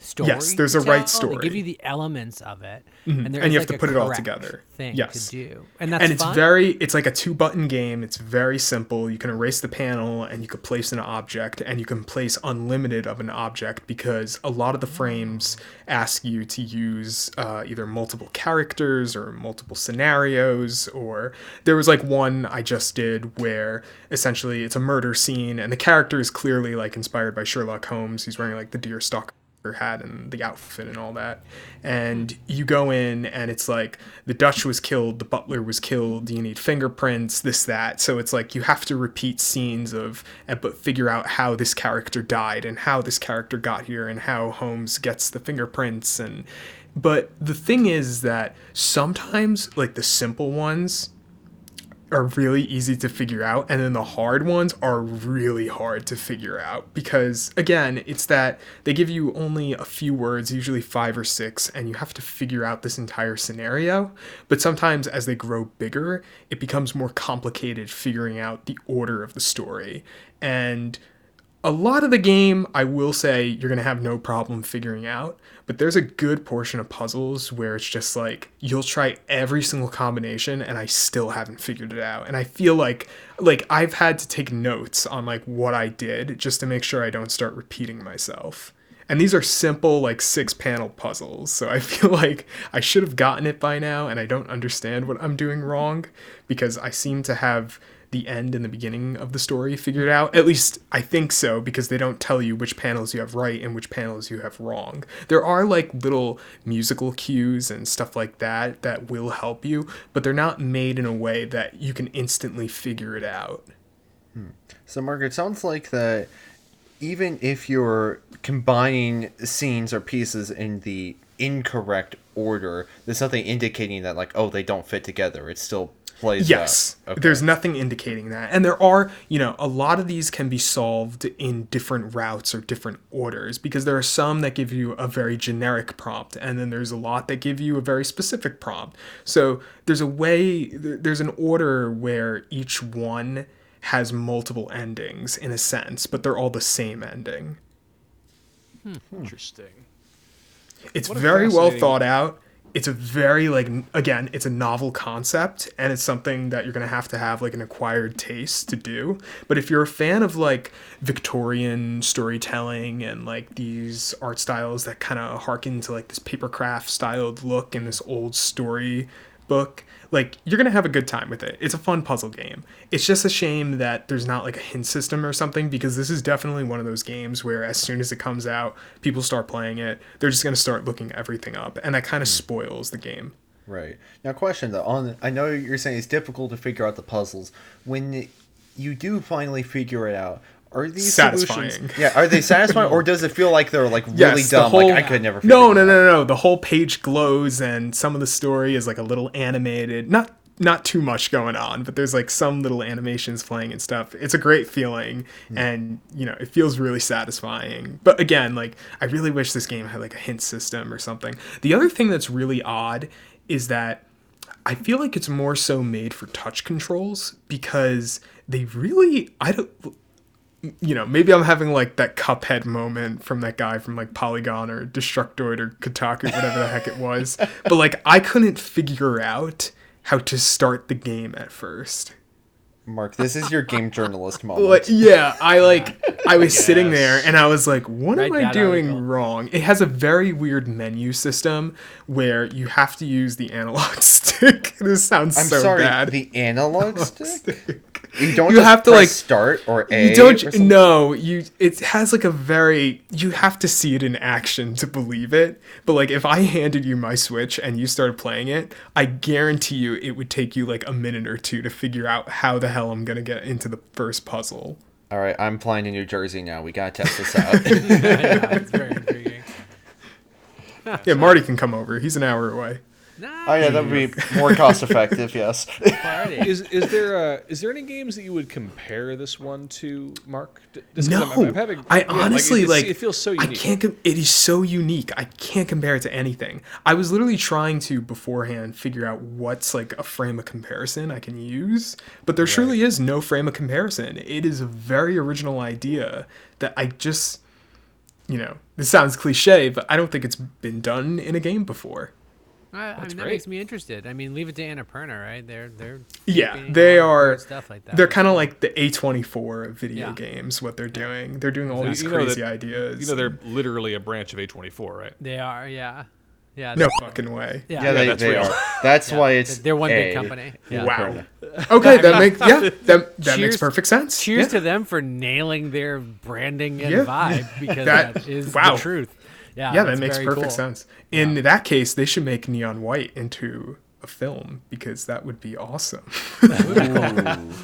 story. Yes, there's a right story. They give you the elements of it, and you have to put it all together. Yes, to do, and that's it's fun. It's like a 2-button game. It's very simple. You can erase the panel, and you can place an object, and you can place unlimited of an object because a lot of the frames ask you to use either multiple characters or multiple scenarios. Or there was like one I just did where essentially it's a murder scene, and the character is clearly like inspired by Sherlock Holmes. He's wearing like the deerstalker hat and the outfit and all that, and you go in and it's like the Dutch was killed, the butler was killed, you need fingerprints, this, that. So it's like you have to repeat scenes of but figure out how this character died and how this character got here and how Holmes gets the fingerprints. And but the thing is that sometimes like the simple ones are really easy to figure out, and then the hard ones are really hard to figure out because, again, it's that they give you only a few words, usually 5 or 6, and you have to figure out this entire scenario. But sometimes as they grow bigger, it becomes more complicated figuring out the order of the story. And A lot of the game, I will say, you're going to have no problem figuring out, but there's a good portion of puzzles where it's just like, you'll try every single combination and I still haven't figured it out. And I feel like I've had to take notes on like what I did just to make sure I don't start repeating myself. And these are simple, like 6-panel puzzles. So I feel like I should have gotten it by now and I don't understand what I'm doing wrong because I seem to have the end and the beginning of the story figured out. At least I think so, because they don't tell you which panels you have right and which panels you have wrong. There are like little musical cues and stuff like that that will help you, but they're not made in a way that you can instantly figure it out. So Mark, it sounds like that even if you're combining scenes or pieces in the incorrect order, there's nothing indicating that like, oh, they don't fit together. It's still plays yes out. Okay. There's nothing indicating that, and there are, you know, a lot of these can be solved in different routes or different orders, because there are some that give you a very generic prompt and then there's a lot that give you a very specific prompt. So there's an order where each one has multiple endings in a sense, but they're all the same ending. Interesting. It's very well thought out. It's a very, like, again, it's a novel concept, and it's something that you're going to have, like, an acquired taste to do. But if you're a fan of, like, Victorian storytelling and, like, these art styles that kind of harken to, like, this papercraft-styled look and this old story book, like, you're going to have a good time with it. It's a fun puzzle game. It's just a shame that there's not, like, a hint system or something, because this is definitely one of those games where as soon as it comes out, people start playing it. They're just going to start looking everything up, and that kind of spoils the game. Right. Now, question, though. I know you're saying it's difficult to figure out the puzzles. When you do finally figure it out, are these satisfying solutions, yeah, are they satisfying, or does it feel like they're like really dumb, whole, like I could never figure it out? No, the whole page glows and some of the story is like a little animated, not too much going on, but there's like some little animations playing and stuff. It's a great feeling, and you know, it feels really satisfying. But again, like I really wish this game had like a hint system or something. The other thing that's really odd is that I feel like it's more so made for touch controls, because they really, I don't, you know, maybe I'm having like that Cuphead moment from that guy from like Polygon or Destructoid or Kotaku, whatever the heck it was. But like, I couldn't figure out how to start the game at first. Mark, this is your game journalist moment. Like, yeah, I was sitting there and I was like, what am I doing wrong? It has a very weird menu system where you have to use the analog stick. This sounds bad. The analog stick? You have to like start or A. You don't. Or no, you. It has like a very. You have to see it in action to believe it. But like, if I handed you my Switch and you started playing it, I guarantee you it would take you like a minute or two to figure out how the hell I'm gonna get into the first puzzle. All right, I'm flying to New Jersey now. We gotta test this out. Yeah, it's very intriguing. Yeah, Marty can come over. He's an hour away. Nice. Oh yeah, that would be more cost effective. Yes. Alrighty. Is there any games that you would compare this one to, Mark? No, I honestly it feels so unique. It is so unique. I can't compare it to anything. I was literally trying to beforehand figure out what's like a frame of comparison I can use, but there surely is no frame of comparison. It is a very original idea that I just, you know, this sounds cliche, but I don't think it's been done in a game before. I mean, that makes me interested. I mean, leave it to Annapurna, right? They're they are stuff like that. They're kind of like the A24 of video games. What they're doing, they're doing all these crazy ideas. You know, they're literally a branch of A24, right? They are, yeah. No fucking way. Yeah, they are. That's why it's they're one big company. Yeah. Wow. Okay, that makes perfect sense. Cheers to them for nailing their branding and vibe, because that is the truth. Yeah, that makes perfect sense. In that case, they should make Neon White into a film, because that would be awesome.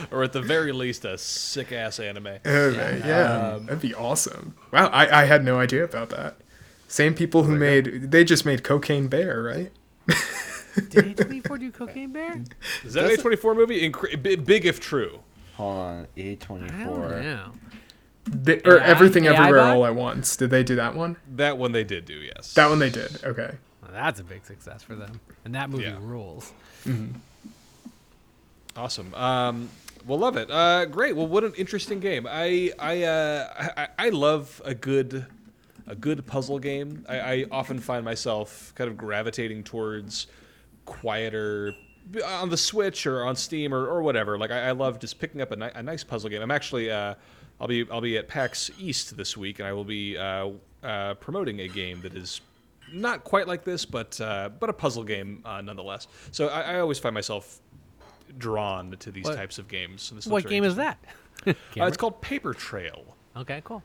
Or at the very least, a sick-ass anime. That'd be awesome. Wow, I had no idea about that. Same people who made Cocaine Bear, right? Did A24 do Cocaine Bear? Is that an A24 movie? Big if true. Hold on, A24. I don't know. Everything Everywhere All at Once. Did they do that one? That one they did do, yes. That one they did, okay. Well, that's a big success for them. And that movie rules. Mm-hmm. Awesome. We'll love it. Great. Well, what an interesting game. I love a good puzzle game. I often find myself kind of gravitating towards quieter on the Switch or on Steam or whatever. Like I love just picking up a nice puzzle game. I'm actually I'll be at PAX East this week, and I will be promoting a game that is not quite like this, but a puzzle game nonetheless. So I always find myself drawn to these types of games. And what game is that? It's called Paper Trail. Okay, cool.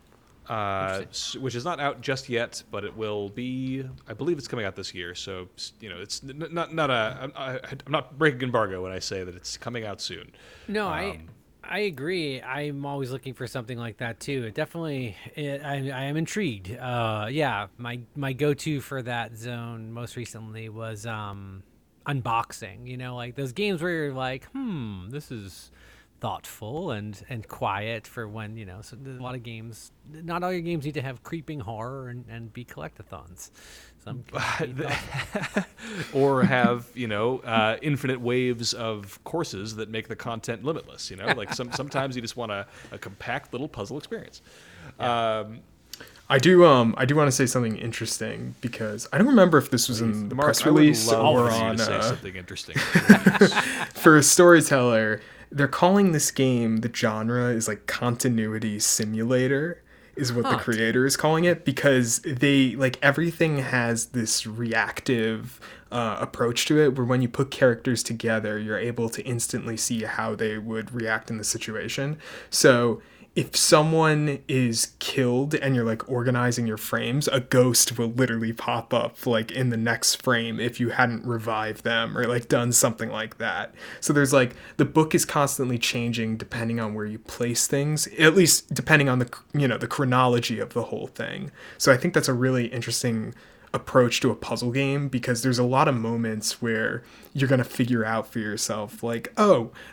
Which is not out just yet, but it will be. I believe it's coming out this year. So it's not. I'm not breaking embargo when I say that it's coming out soon. No, I agree. I'm always looking for something like that too. It definitely. I am intrigued. Yeah, my go-to for that zone most recently was unboxing. Like those games where you're like, this is thoughtful and quiet for when so there's a lot of games. Not all your games need to have creeping horror and be collectathons. Some or have infinite waves of courses that make the content limitless. Like sometimes you just want a compact little puzzle experience. Yeah. I do want to say something interesting because I don't remember if this was in the press release or on. Say something interesting for a storyteller. They're calling this game, the genre is like continuity simulator is what the creator is calling it, because they everything has this reactive approach to it where when you put characters together, you're able to instantly see how they would react in the situation. So if someone is killed and you're organizing your frames, a ghost will literally pop up in the next frame if you hadn't revived them or done something like that. So there's the book is constantly changing depending on where you place things, at least depending on the the chronology of the whole thing. So I think that's a really interesting approach to a puzzle game, because there's a lot of moments where you're going to figure out for yourself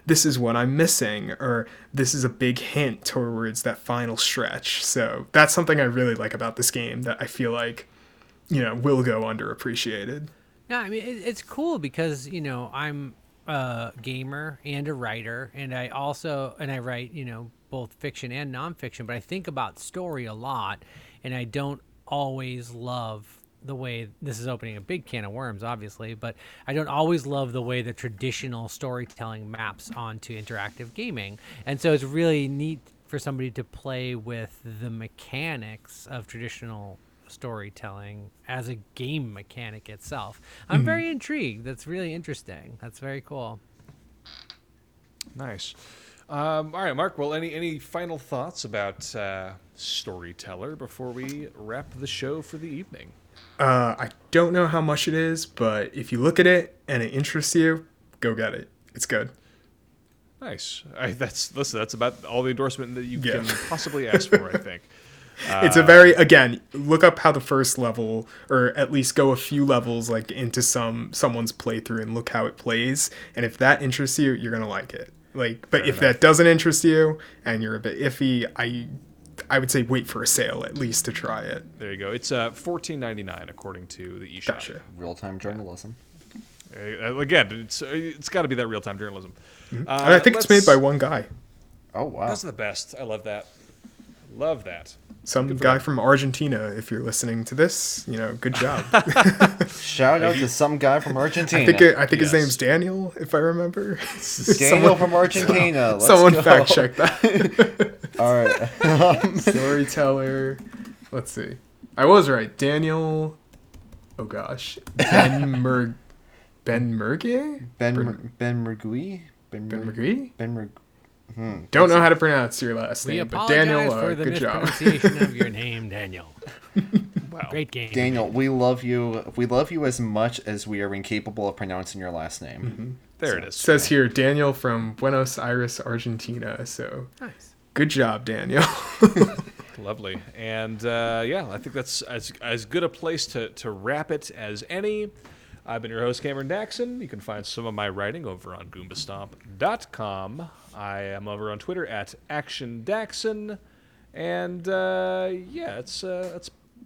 this is what I'm missing, or this is a big hint towards that final stretch. So that's something I really like about this game that I feel will go underappreciated. Yeah, I mean it's cool because I'm a gamer and a writer, and I write both fiction and nonfiction, but I think about story a lot, and I don't always love the way — this is opening a big can of worms obviously — but I don't always love the way the traditional storytelling maps onto interactive gaming. And so it's really neat for somebody to play with the mechanics of traditional storytelling as a game mechanic itself. I'm very intrigued. That's really interesting. That's very cool. Nice. All right, Mark. Well, any final thoughts about Storyteller before we wrap the show for the evening? I don't know how much it is, but if you look at it and it interests you, go get it. It's good. Nice. That's about all the endorsement that you can possibly ask for, I think. It's look up how the first level, or at least go a few levels into someone's playthrough and look how it plays. And if that interests you, you're going to like it. But fair if enough. That doesn't interest you and you're a bit iffy, I would say wait for a sale at least to try it. There you go. It's $14.99 according to the eShop. Gotcha. Real-time journalism. Again, it's got to be that real-time journalism. Mm-hmm. And I think it's made by one guy. Oh, wow. That's the best. I love that. Love that. Some guy from Argentina, if you're listening to this, good job. Shout out to some guy from Argentina. I think his name's Daniel, if I remember. Daniel from Argentina. Someone fact check that. All right. Storyteller. Let's see. I was right. Daniel. Oh gosh. Ben Mergui? Don't know how to pronounce your last name, but Daniel, for the good mispronunciation of your name, Daniel. Wow. Great game, Daniel. We love you. We love you as much as we are incapable of pronouncing your last name. Mm-hmm. It says here, Daniel from Buenos Aires, Argentina. So nice. Good job, Daniel. Lovely. And I think that's as good a place to wrap it as any. I've been your host, Cameron Daxon. You can find some of my writing over on Goombastomp.com. I am over on Twitter at ActionDaxon. And that's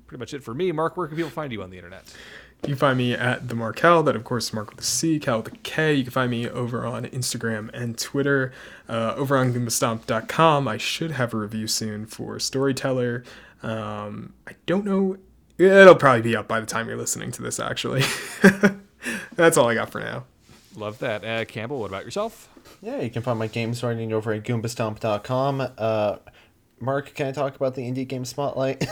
pretty much it for me. Mark, where can people find you on the internet? You can find me at the Marc Cal, that of course is Marc with a C, Cal with a K. You can find me over on Instagram and Twitter, over on Goombastomp.com. I should have a review soon for Storyteller. I don't know. It'll probably be up by the time you're listening to this, actually. That's all I got for now. Love that. Campbell, what about yourself? Yeah, you can find my games running over at Goombastomp.com. Marc, can I talk about the Indie Game Spotlight?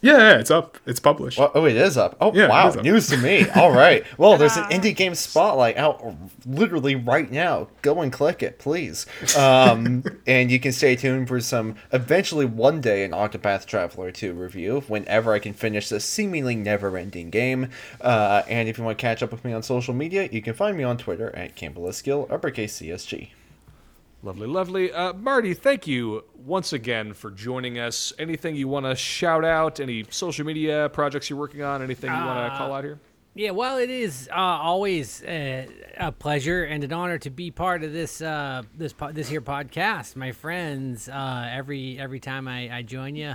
Yeah, it's up. It's published. Well, oh, it is up. Oh, yeah, wow. News to me. All right. Well, there's an Indie Game Spotlight out literally right now. Go and click it, please. And you can stay tuned for some, eventually one day, an Octopath Traveler 2 review whenever I can finish this seemingly never-ending game. And if you want to catch up with me on social media, you can find me on Twitter at Campbell Gill, uppercase CSG. Lovely, lovely. Marty, thank you once again for joining us. Anything you want to shout out? Any social media projects you're working on? Anything you want to call out here? Yeah, well, it is always a pleasure and an honor to be part of this this here podcast, my friends. Every time I join you,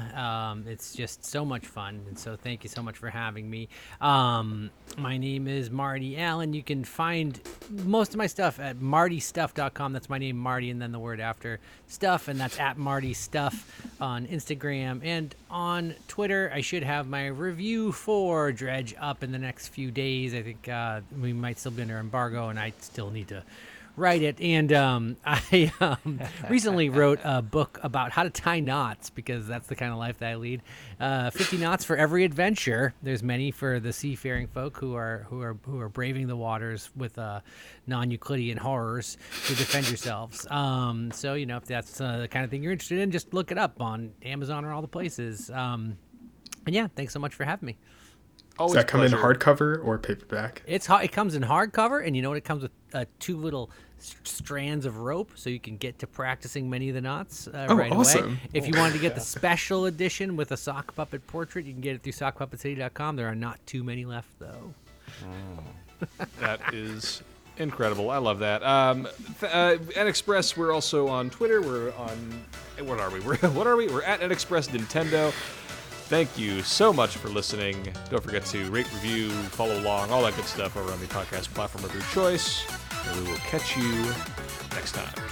it's just so much fun. And so thank you so much for having me. My name is Marty Allen. You can find most of my stuff at martystuff.com. That's my name, Marty, and then the word after stuff, and that's at martystuff on Instagram and on Twitter. I should have my review for Dredge up in the next few days. I think we might still be under embargo, and I still need to write it. And I recently wrote a book about how to tie knots, because that's the kind of life that I lead. 50 knots for every adventure. There's many for the seafaring folk who are braving the waters with non-Euclidean horrors to defend yourselves. So, you know, if that's the kind of thing you're interested in, just look it up on Amazon or all the places. And yeah, thanks so much for having me. Always. Does that come in hardcover or paperback? It comes in hardcover, and you know what? It comes with two little strands of rope, so you can get to practicing many of the knots right awesome. Away. If you wanted to get the special edition with a sock puppet portrait, you can get it through sockpuppetcity.com. There are not too many left, though. Oh. That is incredible. I love that. NXpress, we're also on Twitter. We're on... What are we? We're at NXpress Nintendo. Thank you so much for listening. Don't forget to rate, review, follow along, all that good stuff over on the podcast platform of your choice. And we will catch you next time.